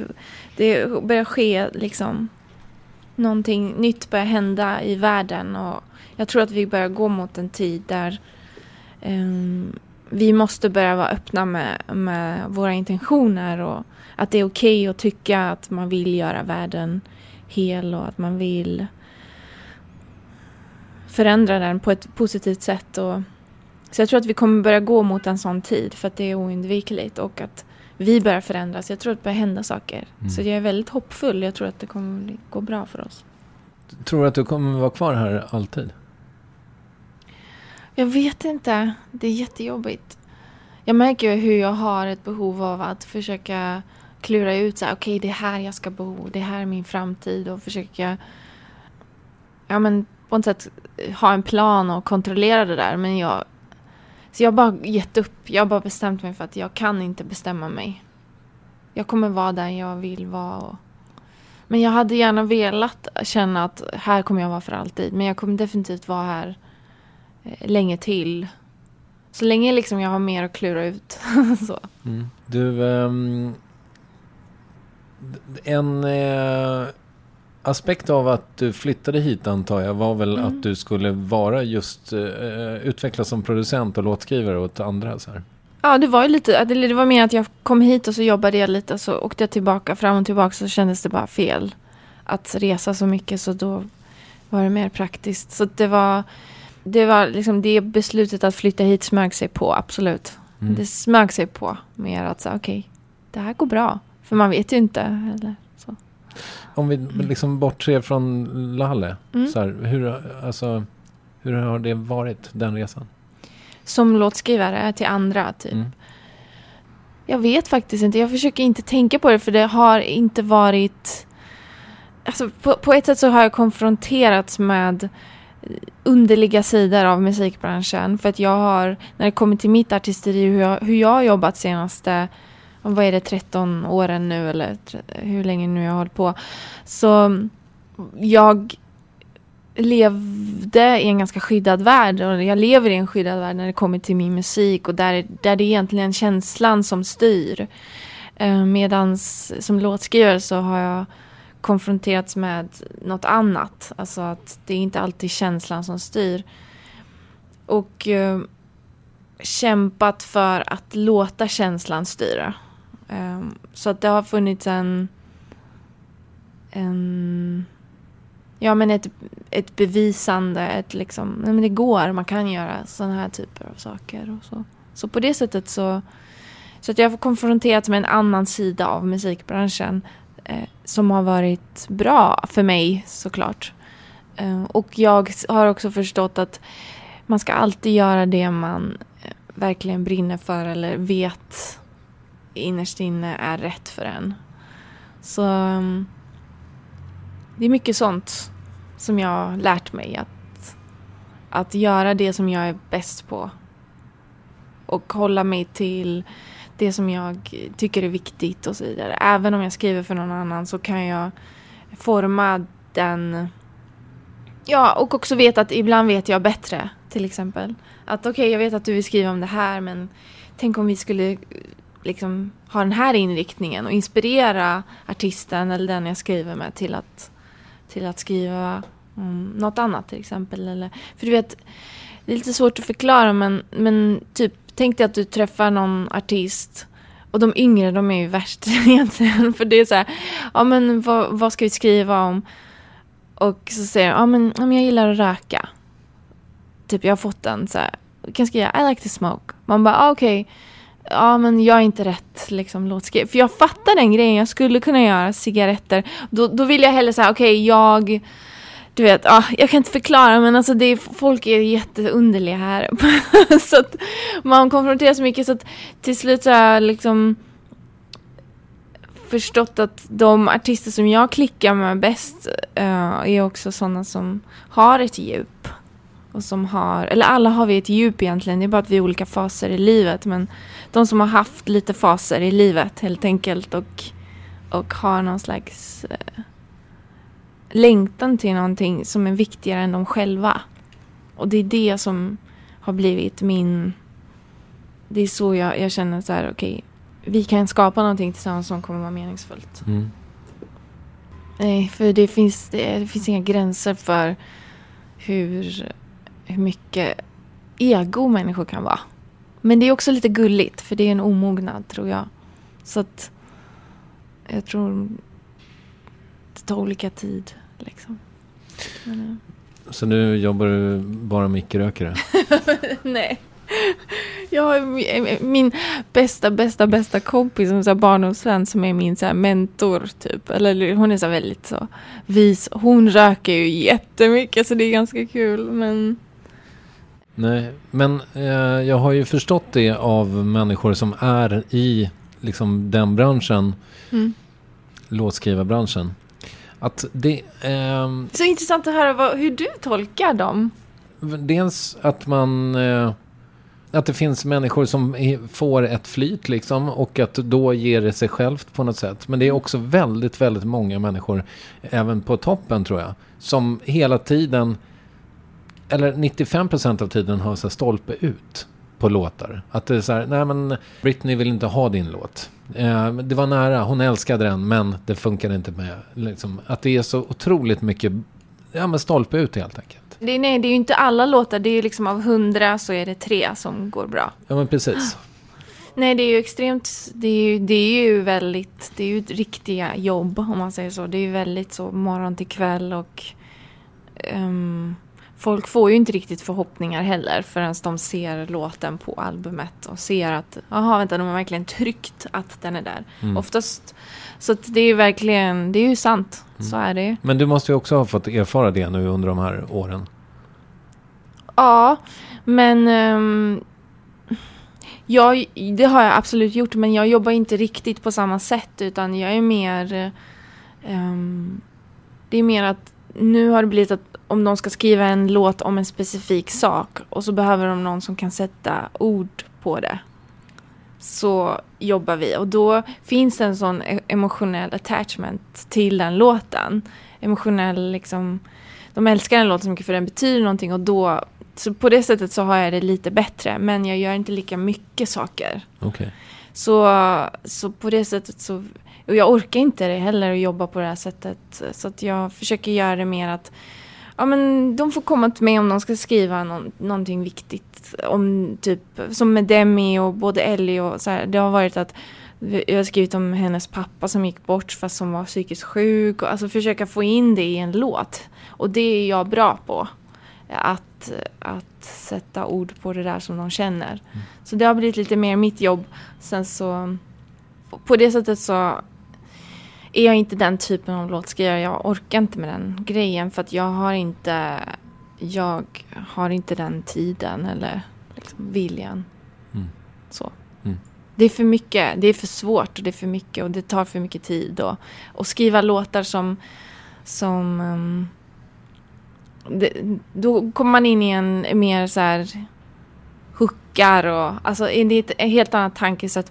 det börjar ske liksom, någonting nytt börjar hända i världen. Och jag tror att vi börjar gå mot en tid där vi måste börja vara öppna med våra intentioner. Och att det är okej att tycka att man vill göra världen hel. Och att man vill förändra den på ett positivt sätt. Och så jag tror att vi kommer börja gå mot en sån tid. För att det är oundvikligt. Och att vi börjar förändras. Jag tror att det börjar hända saker. Mm. Så jag är väldigt hoppfull. Jag tror att det kommer gå bra för oss. Tror du att du kommer vara kvar här alltid? Jag vet inte. Det är jättejobbigt. Jag märker ju hur jag har ett behov av att försöka klura ut. Så här, okej, det är här jag ska bo. Det här är min framtid. Och försöka... Ja, men på något sätt ha en plan och kontrollera det där. Men Så jag har bara gett upp. Jag har bara bestämt mig för att jag kan inte bestämma mig. Jag kommer vara där jag vill vara. Men jag hade gärna velat känna att här kommer jag vara för alltid. Men jag kommer definitivt vara här länge till. Så länge liksom jag har mer att klura ut. Så. Mm. Du, en aspekt av att du flyttade hit antar jag var väl att du skulle vara just utvecklas som producent och låtskrivare åt andra så här. Ja, det var ju lite, det var mer att jag kom hit och så jobbade jag lite och så åkte jag tillbaka fram och tillbaka så kändes det bara fel att resa så mycket så då var det mer praktiskt. Så det var liksom det beslutet att flytta hit smög sig på, absolut. Mm. Det smög sig på mer att säga okej, det här går bra. För man vet ju inte eller så. Om vi liksom bortser från Laleh, så här, hur har det varit den resan? Som låtskrivare till andra typ. Mm. Jag vet faktiskt inte. Jag försöker inte tänka på det för det har inte varit... Alltså, på ett sätt så har jag konfronterats med underliga sidor av musikbranschen. För att jag har, när det kommer till mitt artisteri, hur jag har jobbat senaste... Vad är det, 13 åren nu eller hur länge nu jag har hållit på. Så jag levde i en ganska skyddad värld och jag lever i en skyddad värld när det kommer till min musik och där det är egentligen känslan som styr. Medans som låtskrivare så har jag konfronterats med något annat. Alltså att det är inte alltid känslan som styr. Och... kämpat för att låta känslan styra. Så att det har funnits ett bevisande, ett liksom, nej men det går, man kan göra sådana här typer av saker och så. Så på det sättet så att jag har konfronterats med en annan sida av musikbranschen som har varit bra för mig såklart. Och jag har också förstått att man ska alltid göra det man verkligen brinner för eller vet innerst inne är rätt för en. Så det är mycket sånt som jag har lärt mig. Att göra det som jag är bäst på. Och hålla mig till det som jag tycker är viktigt och så vidare. Även om jag skriver för någon annan så kan jag forma den... Ja, och också veta att ibland vet jag bättre. Till exempel. Att okej, jag vet att du vill skriva om det här. Men tänk om vi skulle liksom ha den här inriktningen. Och inspirera artisten eller den jag skriver med till att skriva något annat till exempel. Eller, för du vet, det är lite svårt att förklara. Men typ, tänk dig att du träffar någon artist. Och de yngre, de är ju värst egentligen. För det är så här, ja men vad ska vi skriva om? Och så säger jag, men jag gillar att röka. Typ jag har fått en så här, kan skriva, I like to smoke. Man bara, okej. Ja, men jag är inte rätt liksom låtskriv. För jag fattar den grejen, jag skulle kunna göra cigaretter. Då vill jag hellre säga, okej, du vet, jag kan inte förklara. Men alltså, folk är jätteunderliga här. Så att man konfronteras så mycket. Så att till slut så här liksom... förstått att de artister som jag klickar med bäst är också sådana som har ett djup och som har, eller alla har vi ett djup egentligen, det är bara att vi är olika faser i livet, men de som har haft lite faser i livet helt enkelt och har någon slags längtan till någonting som är viktigare än de själva. Och det är det som har blivit min, det är så jag känner så här, okej, vi kan skapa någonting tillsammans som kommer vara meningsfullt. Mm. Nej, för det finns inga gränser för hur mycket ego människor kan vara. Men det är också lite gulligt, för det är en omognad, tror jag. Så att jag tror det tar olika tid, liksom. Men, så nu jobbar du bara med icke-rökare? Nej. Jag har min bästa kompis som är barndomsvän, som är min så här mentor typ, eller hon är så väldigt så vis, hon röker ju jättemycket, så det är ganska kul. Men nej, men jag har ju förstått det av människor som är i liksom den branschen, låtskrivarbranschen, att det så intressant att höra hur du tolkar dem. Dels att man att det finns människor som får ett flyt liksom, och att då ger det sig självt på något sätt. Men det är också väldigt, väldigt många människor även på toppen, tror jag, som hela tiden, eller 95% av tiden, har så här stolpe ut på låtar. Att det är så här, nej men Britney vill inte ha din låt. Det var nära, hon älskade den, men det funkade inte med. Liksom, att det är så otroligt mycket, ja men stolpe ut helt enkelt. Nej, det är ju inte alla låtar. Det är ju liksom av 100 så är det 3 som går bra. Ja, men precis. Nej, det är ju extremt... Det är ju väldigt... Det är ju riktiga jobb, om man säger så. Det är ju väldigt så morgon till kväll och... folk får ju inte riktigt förhoppningar heller förrän de ser låten på albumet och ser att... Jaha, vänta, de har verkligen tryckt att den är där. Mm. Oftast... Så att det är ju verkligen... Det är ju sant. Mm. Så är det. Men du måste ju också ha fått erfara det nu under de här åren. Ja, men... det har jag absolut gjort. Men jag jobbar inte riktigt på samma sätt. Utan jag är mer... det är mer att... Nu har det blivit att om de ska skriva en låt om en specifik sak och så behöver de någon som kan sätta ord på det, så jobbar vi. Och då finns det en sån emotionell attachment till den låten. Emotionell liksom, de älskar den låten så mycket för den betyder någonting, och då, så på det sättet så har jag det lite bättre, men jag gör inte lika mycket saker. Okay. Så på det sättet så... Och jag orkar inte det heller att jobba på det här sättet. Så att jag försöker göra det mer att... Ja, men de får komma till mig om de ska skriva någonting viktigt. Om typ... Som med Demi och både Ellie och så här. Det har varit att... Jag har skrivit om hennes pappa som gick bort fast som var psykiskt sjuk. Och alltså försöka få in det i en låt. Och det är jag bra på. Att sätta ord på det där som de känner. Mm. Så det har blivit lite mer mitt jobb. Sen så... På det sättet så... Är jag inte den typen av låtskrivare. Jag orkar inte med den grejen. För att jag har inte den tiden. Eller liksom viljan. Mm. Så. Mm. Det är för mycket. Det är för svårt. Och det är för mycket. Och det tar för mycket tid. Och skriva låtar som då kommer man in i en mer så här... Huckar och... Alltså det är ett helt annat tankesätt.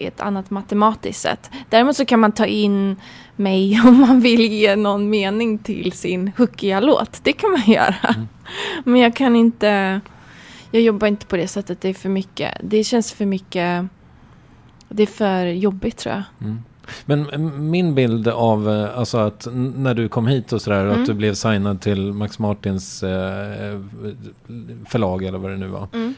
Ett annat matematiskt sätt. Däremot så kan man ta in mig om man vill ge någon mening till sin huckiga låt. Det kan man göra. Mm. Men jag kan inte... Jag jobbar inte på det sättet. Det är för mycket. Det känns för mycket... Det är för jobbigt, tror jag. Mm. Men min bild av, alltså att när du kom hit och sådär, att du blev signad till Max Martins förlag eller vad det nu var. Mm.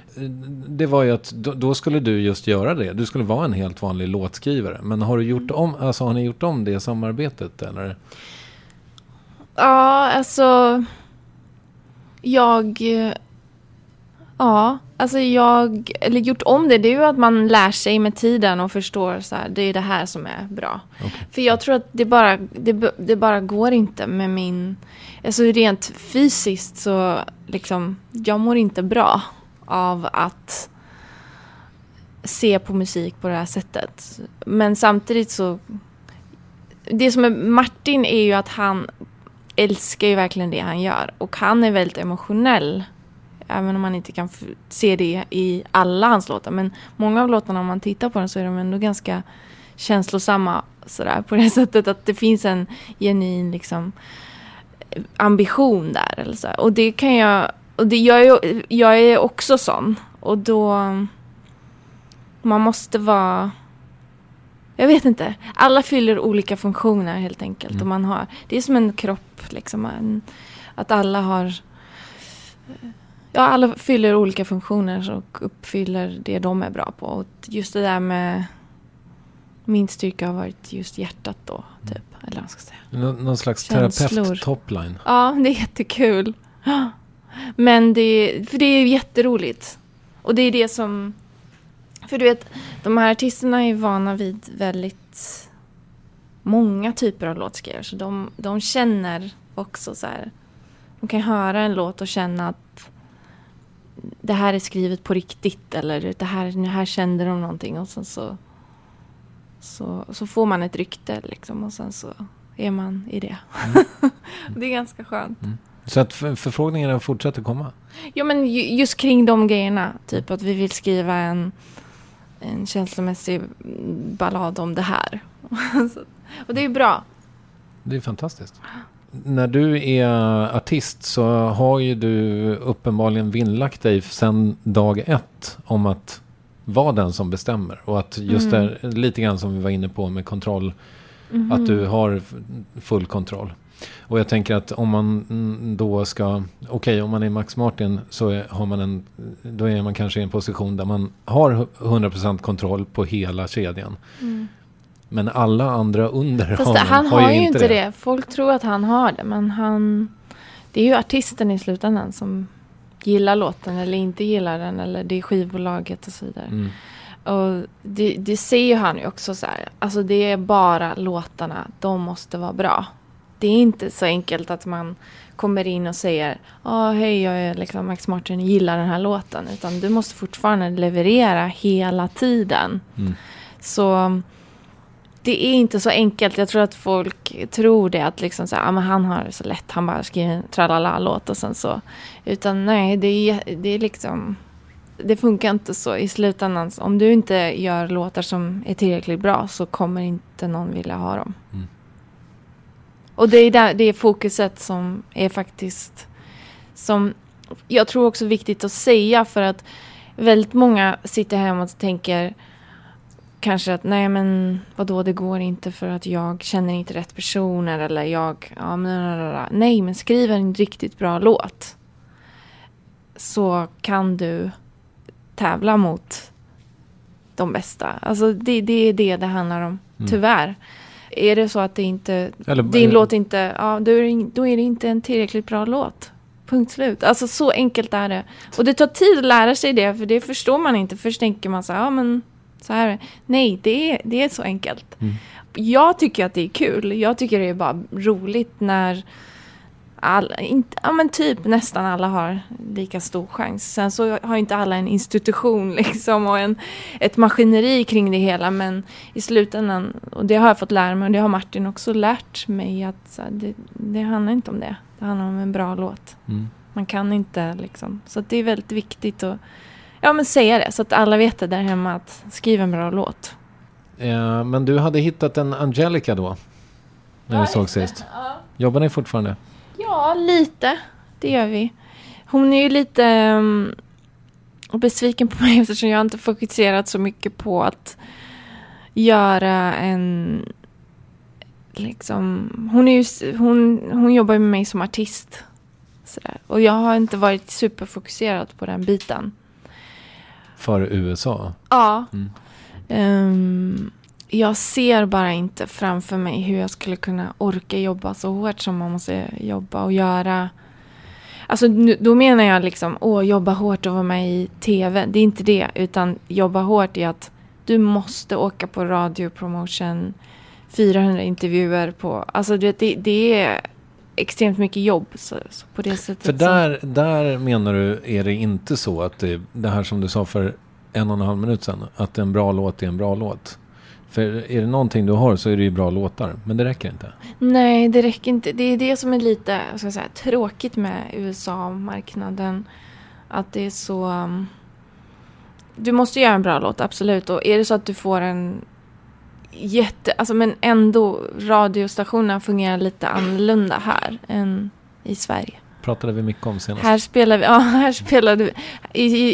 Det var ju att då skulle du just göra det. Du skulle vara en helt vanlig låtskrivare. Men har du gjort om, alltså har ni gjort om det samarbetet eller? Ja, alltså eller gjort om det är ju att man lär sig med tiden och förstår så här, det är det här som är bra. Okay. För jag tror att det bara går inte med min, alltså rent fysiskt så liksom, jag mår inte bra av att se på musik på det här sättet. Men samtidigt så, det som är Martin är ju att han älskar ju verkligen det han gör. Och han är väldigt emotionell. Även om man inte kan se det i alla hans låtar. Men många av låtarna, om man tittar på dem, så är de ändå ganska känslosamma sådär, på det sättet att det finns en genuin liksom ambition där eller så. Och det kan jag, och det jag är också sån, och då man måste vara, jag vet inte, alla fyller olika funktioner helt enkelt. Och man har, det är som en kropp liksom, att alla har, ja, alla fyller olika funktioner och uppfyller det de är bra på. Och just det där med min styrka har varit just hjärtat då, typ. Eller vad man ska säga. Någon slags terapeut-topline. Ja, det är jättekul. Men det är jätteroligt. Och det är det som... För du vet, de här artisterna är vana vid väldigt många typer av låtskrivare. Så de känner också så här... De kan höra en låt och känna att det här är skrivet på riktigt. Eller det här kände de någonting, och sen så får man ett rykte liksom, och sen så är man i det. Det är ganska skönt. Så att förfrågningarna fortsätter komma? Ja, men just kring de grejerna. Typ att vi vill skriva en känslomässig ballad om det här. Och det är bra. Det är fantastiskt. När du är artist så har ju du uppenbarligen vinnlagt dig sedan dag ett om att vara den som bestämmer, och att just där, lite grann som vi var inne på med kontroll, att du har full kontroll. Och jag tänker att om man då ska, om man är Max Martin så har man då är man kanske i en position där man har 100% kontroll på hela kedjan. Men alla andra under honom, han har ju inte det. Folk tror att han har det, men det är ju artisten i slutändan som gillar låten eller inte gillar den, eller det är skivbolaget och så vidare. Och det ser ju han ju också så här. Alltså det är bara låtarna, de måste vara bra. Det är inte så enkelt att man kommer in och säger hej, jag är liksom Max Martin, gillar den här låten, utan du måste fortfarande leverera hela tiden. Så det är inte så enkelt. Jag tror att folk tror det, att liksom så här, men han har det så lätt, han bara skriver en tralala-låt och sen så. Utan nej, det är liksom, det funkar inte så i slutändan. Om du inte gör låtar som är tillräckligt bra så kommer inte någon vilja ha dem. Och det är fokuset som är faktiskt, som jag tror också är viktigt att säga, för att väldigt många sitter hemma och tänker kanske att nej, men vadå, det går inte för att jag känner inte rätt personer, eller nej, men skriv en riktigt bra låt så kan du tävla mot de bästa. Alltså det är det handlar om, tyvärr. Är det så att det inte, eller, din låt inte, då är det inte en tillräckligt bra låt. Punkt slut. Alltså så enkelt är det. Och det tar tid att lära sig det, för det förstår man inte. Först tänker man så här, men så här. Nej, det är så enkelt. Jag tycker att det är kul. Jag tycker det är bara roligt när nästan alla har lika stor chans. Sen så har inte alla en institution liksom, och ett maskineri kring det hela, men i slutändan, och det har jag fått lära mig, och det har Martin också lärt mig, att det handlar inte om det. Det handlar om en bra låt. Man kan inte liksom, så det är väldigt viktigt att säga det, så att alla vet det där hemma, att skriva en bra låt. Men du hade hittat en Angelica då, när vi såg sist. Jobbar ni fortfarande? Ja, lite. Det gör vi. Hon är ju lite besviken på mig, eftersom jag inte fokuserat så mycket på att göra en... Liksom, hon jobbar med mig som artist. Sådär. Och jag har inte varit superfokuserad på den biten. För USA? Ja. Jag ser bara inte framför mig hur jag skulle kunna orka jobba så hårt som man måste jobba och göra. Alltså då menar jag liksom, jobba hårt och vara med i tv. Det är inte det, utan jobba hårt i att du måste åka på radiopromotion, 400 intervjuer på. Alltså det är extremt mycket jobb, så på det sättet. För där menar du, är det inte så att det här som du sa för 1,5 minut sedan, att en bra låt är en bra låt? För är det någonting du har så är det ju bra låtar. Men det räcker inte. Nej, det räcker inte. Det är det som är lite tråkigt med USA-marknaden. Att det är så... Du måste göra en bra låt, absolut. Och är det så att du får en jätte... men ändå radiostationerna fungerar lite annorlunda här än i Sverige. Pratade vi mycket om senast. Här spelade vi.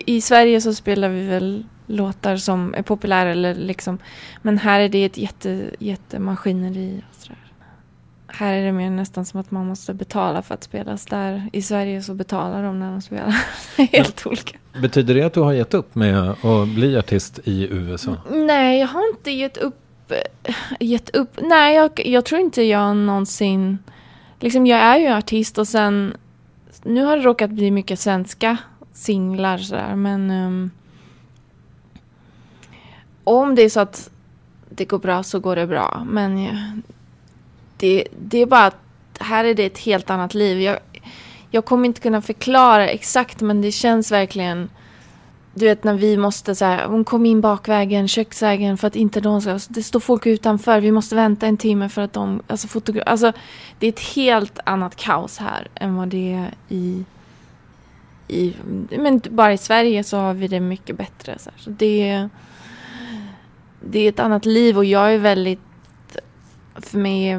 I Sverige så spelar vi väl låtar som är populära eller liksom, men här är det ett jättemaskineri och sådär. Här är det mer nästan som att man måste betala för att spelas där. I Sverige så betalar de när de spelar. Helt olika. Betyder det att du har gett upp med att bli artist i USA? Nej, jag har inte gett upp. Nej, jag tror inte jag någonsin... Liksom, jag är ju artist och sen... Nu har det råkat bli mycket svenska singlar sådär, men... om det är så att det går bra så går det bra. Men... Det är bara att här är det ett helt annat liv. Jag kommer inte kunna förklara exakt, men det känns verkligen, du vet, när vi måste hon kom in bakvägen, köksvägen, för att inte de ska, det står folk utanför, vi måste vänta en timme för att de det är ett helt annat kaos här än vad det är i men bara i Sverige så har vi det mycket bättre så det är ett annat liv och jag är väldigt... För mig är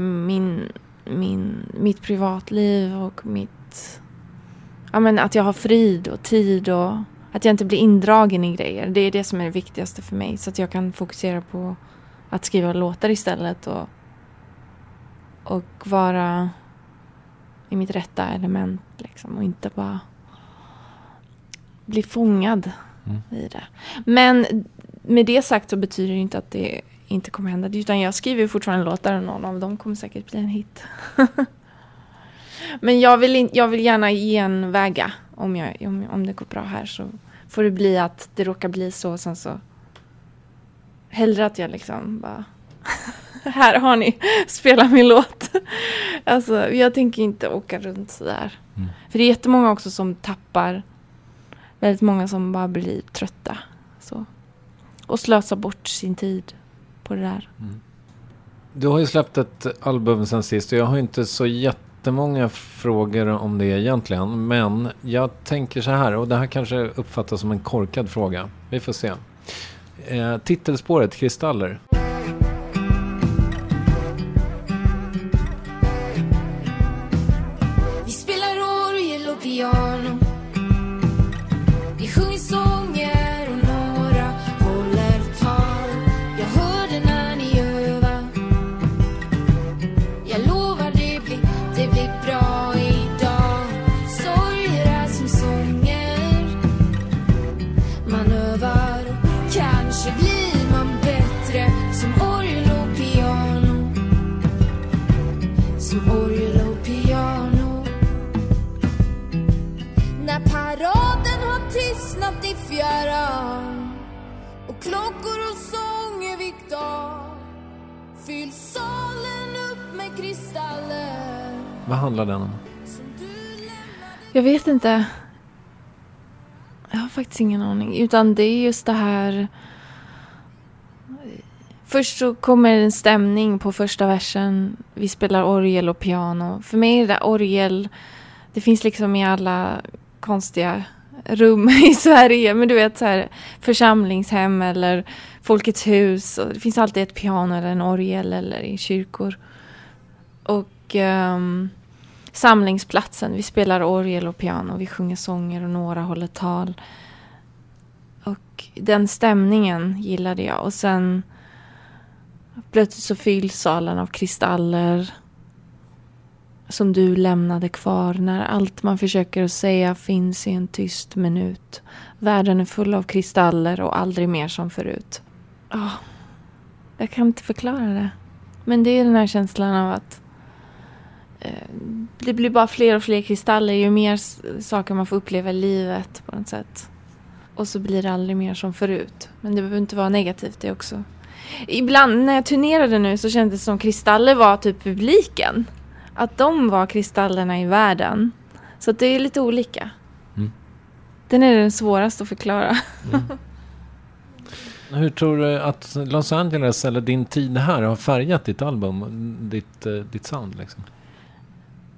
mitt privatliv och mitt... att jag har frid och tid och att jag inte blir indragen i grejer. Det är det som är det viktigaste för mig. Så att jag kan fokusera på att skriva låtar istället och vara i mitt rätta element. Liksom, och inte bara bli fångad i det. Men med det sagt så betyder det inte att det inte kommer hända, utan jag skriver ju fortfarande låtar och någon av dem kommer säkert bli en hit. Men jag vill gärna genväga om det går bra här, så får det bli att det råkar bli så, och sen så hellre att jag liksom bara här har ni, spela min låt. Jag tänker inte åka runt så där. För det är jättemånga också som tappar, väldigt många som bara blir trötta så och slösar bort sin tid på det där. Du har ju släppt ett album sen sist och jag har inte så jättemånga frågor om det egentligen, men jag tänker så här, och det här kanske uppfattas som en korkad fråga. Vi får se. Titelspåret Kristaller. Vi spelar orgel och piano. Vi sjunger sånger. Och klockor och sång är viktar. Fyll salen upp med kristaller. Vad handlar den om? Jag vet inte. Jag har faktiskt ingen aning. Utan det är just det här. Först så kommer en stämning på första versen. Vi spelar orgel och piano. För mig är det orgel. Det finns liksom i alla konstiga rum i Sverige, men du vet församlingshem eller folkets hus, och det finns alltid ett piano eller en orgel eller i kyrkor och samlingsplatsen, vi spelar orgel och piano, vi sjunger sånger och några håller tal, och den stämningen gillade jag. Och sen plötsligt så fylls salen av kristaller som du lämnade kvar, när allt man försöker att säga finns i en tyst minut. Världen är full av kristaller och aldrig mer som förut. Jag kan inte förklara det. Men det är den här känslan av att det blir bara fler och fler kristaller ju mer saker man får uppleva i livet på något sätt. Och så blir det aldrig mer som förut. Men det behöver inte vara negativt det också. Ibland när jag turnerade nu så kändes det som kristaller var typ publiken. Att de var kristallerna i världen. Så att det är lite olika. Den är den svåraste att förklara. Hur tror du att Los Angeles eller din tid här har färgat ditt album, ditt sound liksom?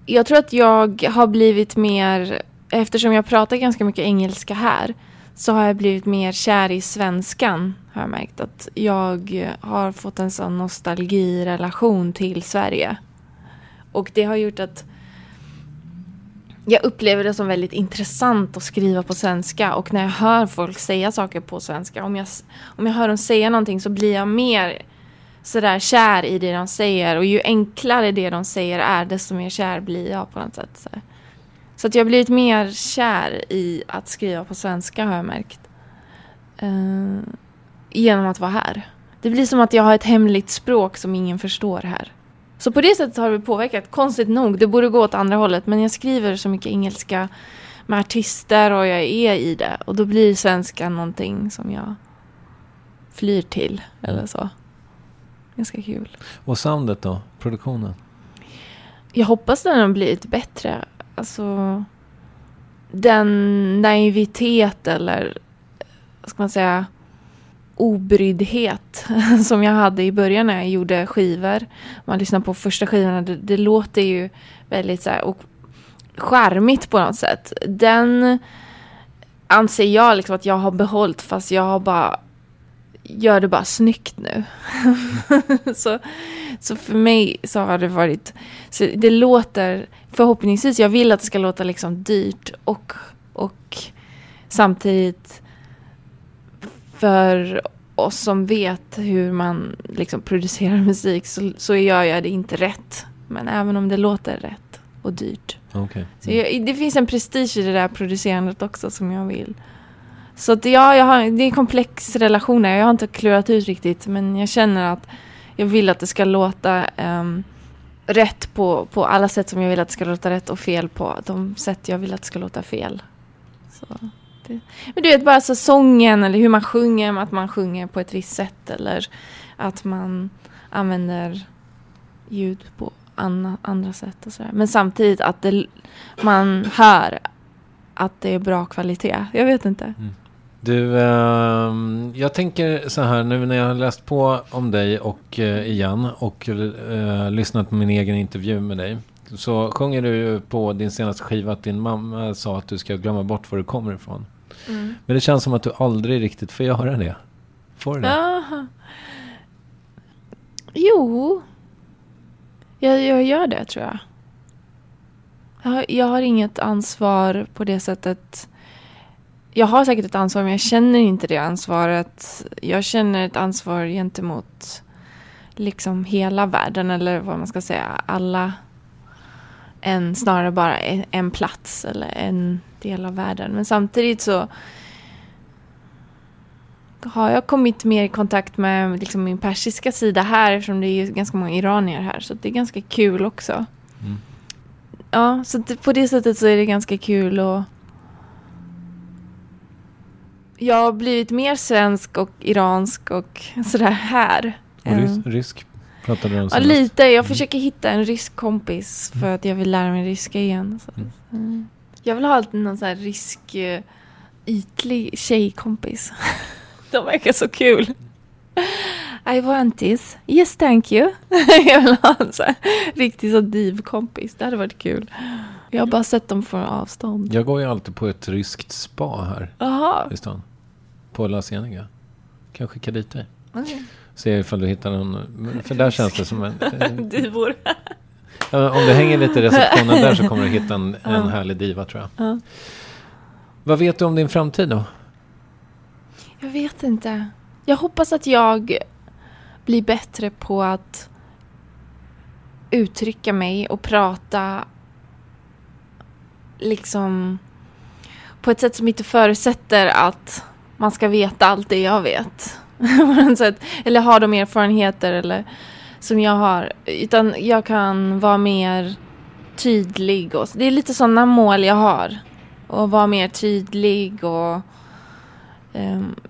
Jag tror att jag har blivit mer, eftersom jag pratar ganska mycket engelska här, så har jag blivit mer kär i svenskan, har jag märkt. Att jag har fått en sån nostalgirelation till Sverige. Och det har gjort att jag upplever det som väldigt intressant att skriva på svenska. Och när jag hör folk säga saker på svenska, om jag hör dem säga någonting, så blir jag mer sådär kär i det de säger. Och ju enklare det de säger är, desto mer kär blir jag på något sätt. Så att jag har blivit mer kär i att skriva på svenska, har jag märkt. Genom att vara här. Det blir som att jag har ett hemligt språk som ingen förstår här. Så på det sättet har det påverkat. Konstigt nog, det borde gå åt andra hållet. Men jag skriver så mycket engelska med artister och jag är i det. Och då blir svenska någonting som jag flyr till. Eller så. Ganska kul. Och soundet då? Produktionen? Jag hoppas den har blivit bättre. Alltså, den naivitet eller, vad ska man säga, obryddhet som jag hade i början när jag gjorde skivor. Man lyssnar på första skivorna, det låter ju väldigt så här, och charmigt på något sätt. Den anser jag liksom att jag har behållit, fast jag har bara, gör det bara snyggt nu. så för mig så har det varit, så det låter, förhoppningsvis, jag vill att det ska låta liksom dyrt och samtidigt för oss som vet hur man liksom producerar musik, så gör jag det inte rätt, men även om det låter rätt och dyrt. Okay. Så det finns en prestige i det där producerandet också som jag vill. Så att det är en komplex relation. Jag har inte klurat ut riktigt, men jag känner att jag vill att det ska låta rätt på alla sätt som jag vill att det ska låta rätt, och fel på de sätt jag vill att det ska låta fel. Så det. Men du vet, bara så sången eller hur man sjunger, att man sjunger på ett visst sätt eller att man använder ljud på andra sätt och sådär. Men samtidigt att man hör att det är bra kvalitet. Jag vet inte. Mm. Du, jag tänker så här nu när jag har läst på om dig och igen och lyssnat på min egen intervju med dig, så sjunger du ju på din senaste skiva att din mamma sa att du ska glömma bort var du kommer ifrån. Mm. Men det känns som att du aldrig riktigt får göra det. Får du det? Aha. Jo. Jag gör det, tror jag. Jag har inget ansvar på det sättet. Jag har säkert ett ansvar, men jag känner inte det ansvaret. Jag känner ett ansvar gentemot liksom hela världen, eller vad man ska säga, alla, än snarare bara en plats eller en del av världen. Men samtidigt så har jag kommit mer i kontakt med liksom min persiska sida här, eftersom det är ganska många iranier här, så det är ganska kul också. Mm. Ja, så på det sättet så är det ganska kul, och jag har blivit mer svensk och iransk och sådär här. Och rysk pratar du om? Ja, lite. Jag försöker hitta en rysk kompis för att jag vill lära mig ryska igen. Så. Mm. Jag vill ha alltid någon sån här rysk ytlig tjejkompis. De verkar så kul. I want this. Yes, thank you. Jag vill ha en sån riktigt så div-kompis. Det hade varit kul. Jag har bara sett dem från avstånd. Jag går ju alltid på ett ryskt spa här. Aha. I stan. På La Cienega. Kan jag skicka dit dig? Okay. Se ifall du hittar någon. För där känns det som en divor. Om du hänger lite i receptionen där så kommer du hitta en härlig diva, tror jag. Vad vet du om din framtid då? Jag vet inte. Jag hoppas att jag blir bättre på att uttrycka mig och prata liksom på ett sätt som inte förutsätter att man ska veta allt det jag vet. Eller ha de erfarenheter eller som jag har. Utan jag kan vara mer tydlig. Och det är lite sådana mål jag har. Och vara mer tydlig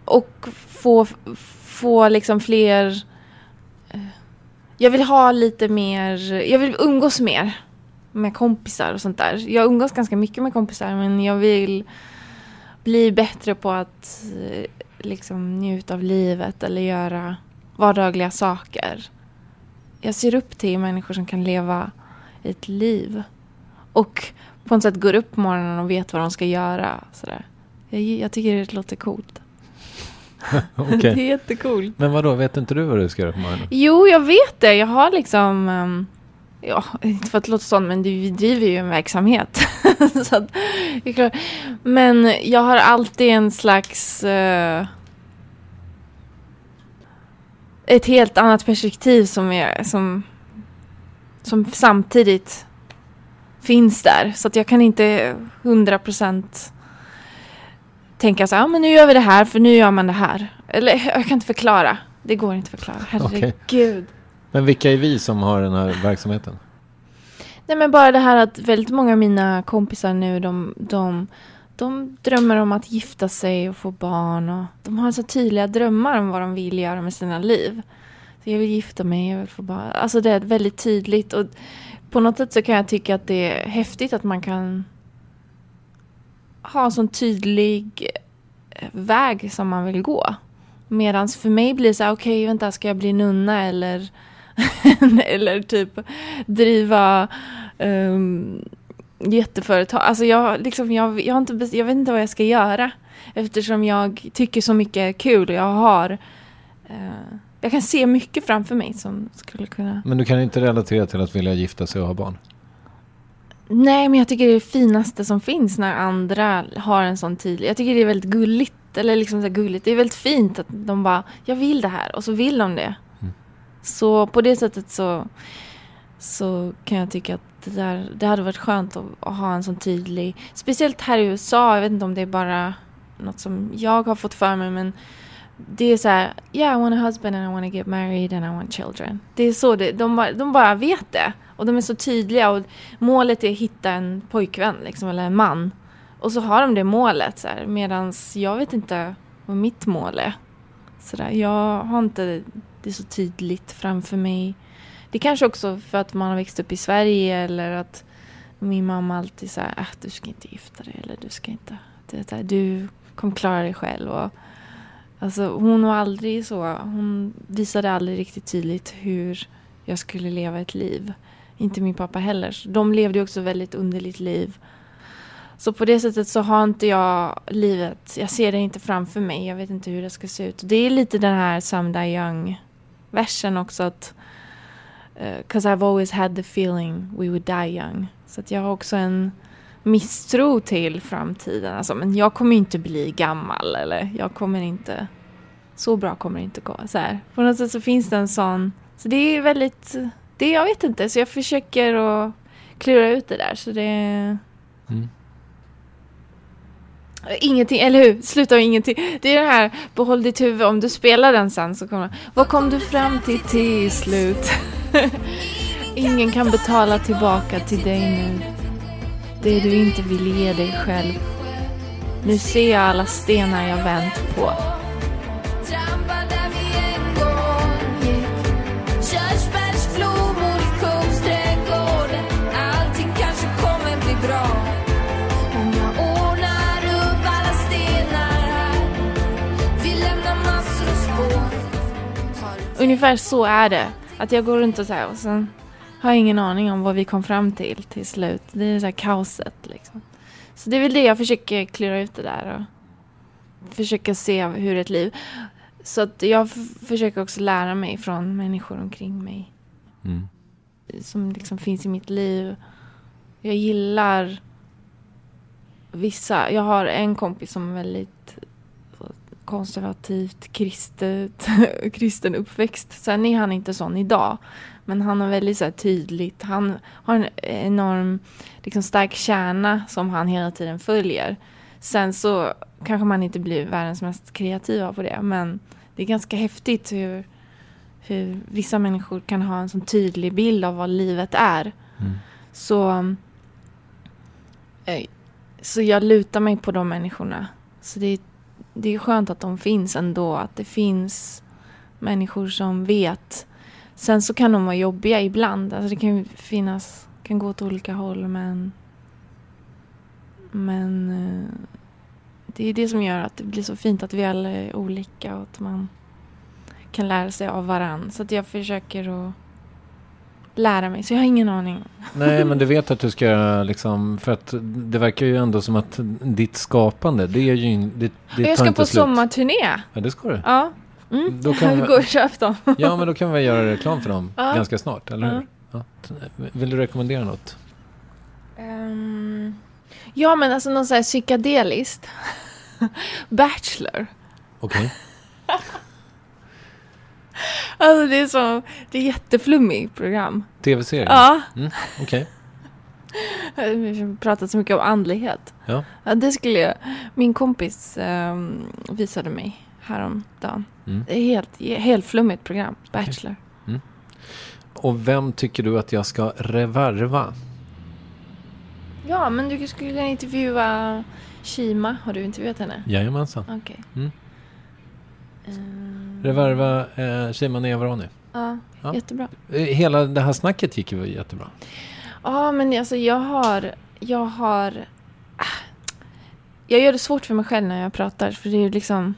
och få liksom fler. Jag vill ha lite mer. Jag vill umgås mer med kompisar och sånt där. Jag umgås ganska mycket med kompisar, men jag vill bli bättre på att liksom njuta av livet eller göra vardagliga saker. Jag ser upp till människor som kan leva ett liv och på något sätt går upp på morgonen och vet vad de ska göra. Sådär. Jag tycker det låter coolt. Okay. Det är jättekult. Men vadå, vet inte du vad du ska göra på morgonen? Jo, jag vet det. Jag har liksom... ja, inte för att låta sånt, men du driver ju en verksamhet. Så att, det är klart. Men jag har alltid en slags... ett helt annat perspektiv som samtidigt finns där. Så att jag kan inte 100% tänka så här, men nu gör vi det här för nu gör man det här. Eller jag kan inte förklara. Det går inte att förklara. Herregud. Okay. Men vilka är vi som har den här verksamheten? Nej, men bara det här att väldigt många av mina kompisar nu, de drömmer om att gifta sig och få barn. Och de har så tydliga drömmar om vad de vill göra med sina liv. Så jag vill gifta mig, jag vill få barn. Alltså det är väldigt tydligt. Och på något sätt så kan jag tycka att det är häftigt att man kan ha en sån tydlig väg som man vill gå. Medans för mig blir det så här, okej, vänta, ska jag bli nunna eller eller typ driva jätteföretag. Alltså jag vet inte vad jag ska göra eftersom jag tycker så mycket är kul och jag har jag kan se mycket framför mig som skulle kunna. Men du kan inte relatera till att vilja gifta sig och ha barn? Nej, men jag tycker det är det finaste som finns när andra har en sån tydlig. Jag tycker det är väldigt gulligt. Eller liksom så här gulligt. Det är väldigt fint att de bara, jag vill det här. Och så vill de det. Mm. Så på det sättet så kan jag tycka att det hade varit skönt att ha en sån tydlig. Speciellt här i USA. Jag vet inte om det är bara något som jag har fått för mig. Men det är så här, yeah, I want a husband and I want to get married and I want children. Det är så det, de bara vet det. Och de är så tydliga. Och målet är att hitta en pojkvän liksom, eller en man. Och så har de det målet. Medan jag vet inte vad mitt mål är. Så där, jag har inte det så tydligt framför mig. Det kanske också för att man har växt upp i Sverige. Eller att min mamma alltid säger att du ska inte gifta dig. Eller du ska inte. Det här, du kommer klara dig själv. Och, alltså, hon var aldrig så. Hon visade aldrig riktigt tydligt hur jag skulle leva ett liv. Inte min pappa heller. Så de levde också väldigt underligt liv. Så på det sättet så har inte jag livet. Jag ser det inte framför mig. Jag vet inte hur det ska se ut. Det är lite den här Samda Young-versen också. Att, 'cause I've always had the feeling we would die young. Så att jag har också en misstro till framtiden. Alltså, men jag kommer inte bli gammal. Eller jag kommer inte... Så bra kommer det inte gå. Så här. På något sätt så finns det en sån... Så det är väldigt... Det, jag vet inte. Så jag försöker att klura ut det där. Så det... Mm. Ingenting, eller hur? Sluta med ingenting. Det är det här, behåll ditt huvud. Om du spelar den sen så kommer vad kom du fram till slut? Ingen kan betala tillbaka till dig nu. Det du inte vill ge dig själv. Nu ser jag alla stenar jag vänt på. Ungefär så är det. Att jag går runt och så här och sen har jag ingen aning om vad vi kom fram till slut. Det är så här kaoset liksom. Så det är väl det jag försöker klura ut det där och försöka se hur ett liv. Så att jag försöker också lära mig från människor omkring mig. Mm. Som liksom finns i mitt liv. Jag gillar vissa. Jag har en kompis som är väldigt konservativt kristen uppväxt. Sen är han inte sån idag, men han har väldigt så här tydligt, han har en enorm liksom stark kärna som han hela tiden följer. Sen så kanske man inte blir världens mest kreativa på det, men det är ganska häftigt hur vissa människor kan ha en sån tydlig bild av vad livet är. Mm. Så jag lutar mig på de människorna. Så det är skönt att de finns ändå. Att det finns människor som vet. Sen så kan de vara jobbiga ibland. Alltså det kan ju finnas... kan gå åt olika håll, men... det är det som gör att det blir så fint att vi alla är olika och att man kan lära sig av varann. Så att jag försöker att lära mig. Så jag har ingen aning. Nej, men du vet att du ska liksom, för att det verkar ju ändå som att ditt skapande, det är ju det jag ska på slut. Sommarturné. Ja, det ska du. Ja. Mm. Då kan vi gå och köpa dem. Ja, men då kan vi göra reklam för dem ganska snart, eller hur? Ja. Vill du rekommendera något? Ja, men alltså någon sån här psykedeliskt. Bachelor. Okej. Okay. Alltså det är så, det är jätteflummigt program. TV-serien? Ja. Mm, okej. Okay. Vi har pratat så mycket om andlighet. Ja. Ja, det skulle jag. Min kompis visade mig häromdagen. Mm. Det är helt flummigt program. Bachelor. Okay. Mm. Och vem tycker du att jag ska revarva? Ja, men du skulle kunna intervjua Kima. Har du intervjuat henne? Jajamensan. Okej. Okay. Mm. Revarva Kima Nevaroni. Ja, jättebra. Hela det här snacket gick ju jättebra. Ja, men alltså jag gör det svårt för mig själv när jag pratar. För det är ju liksom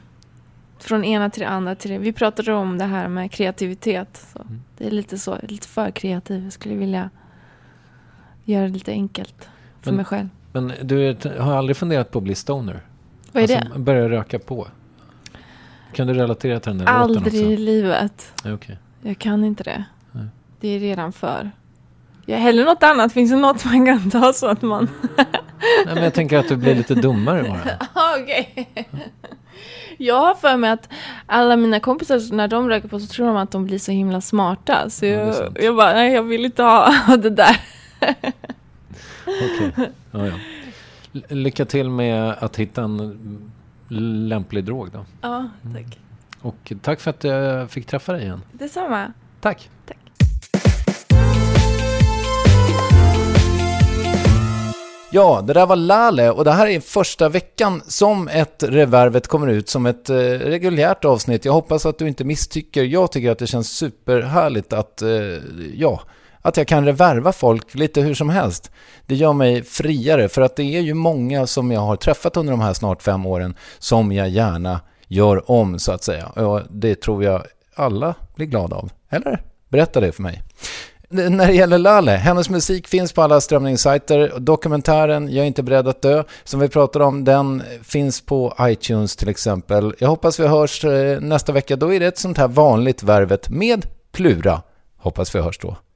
från ena till det andra till det. Vi pratade om det här med kreativitet. Så. Mm. Det är lite så, lite för kreativ. Jag skulle vilja göra det lite enkelt för mig själv. Men du har aldrig funderat på att bli stoner? Vad är det? Börja röka på. Kan du relatera till den där låten också? Aldrig i livet. Ja, okay. Jag kan inte det. Nej. Det är redan för. Jag heller något annat. Finns det något man kan ta så att man... Nej, men jag tänker att du blir lite dummare bara. Okej. Okay. Jag har för mig att alla mina kompisar, när de röker på så tror de att de blir så himla smarta. Så jag bara, nej, jag vill inte ha det där. Okej. Okay. Ja. Lycka till med att hitta en... lämplig drog då. Ja, tack. Mm. Och tack för att jag fick träffa dig igen. Detsamma. Tack. Tack. Ja, det där var Laleh och det här är första veckan som ett Revervet kommer ut som ett reguljärt avsnitt. Jag hoppas att du inte misstycker. Jag tycker att det känns superhärligt att jag kan revärva folk lite hur som helst. Det gör mig friare för att det är ju många som jag har träffat under de här snart 5 åren som jag gärna gör om så att säga. Och det tror jag alla blir glada av. Eller? Berätta det för mig. När det gäller Laleh, hennes musik finns på alla strömningssajter. Dokumentären Jag är inte beredd att dö som vi pratar om, den finns på iTunes till exempel. Jag hoppas vi hörs nästa vecka. Då är det ett sånt här vanligt Värvet med Plura. Hoppas vi hörs då.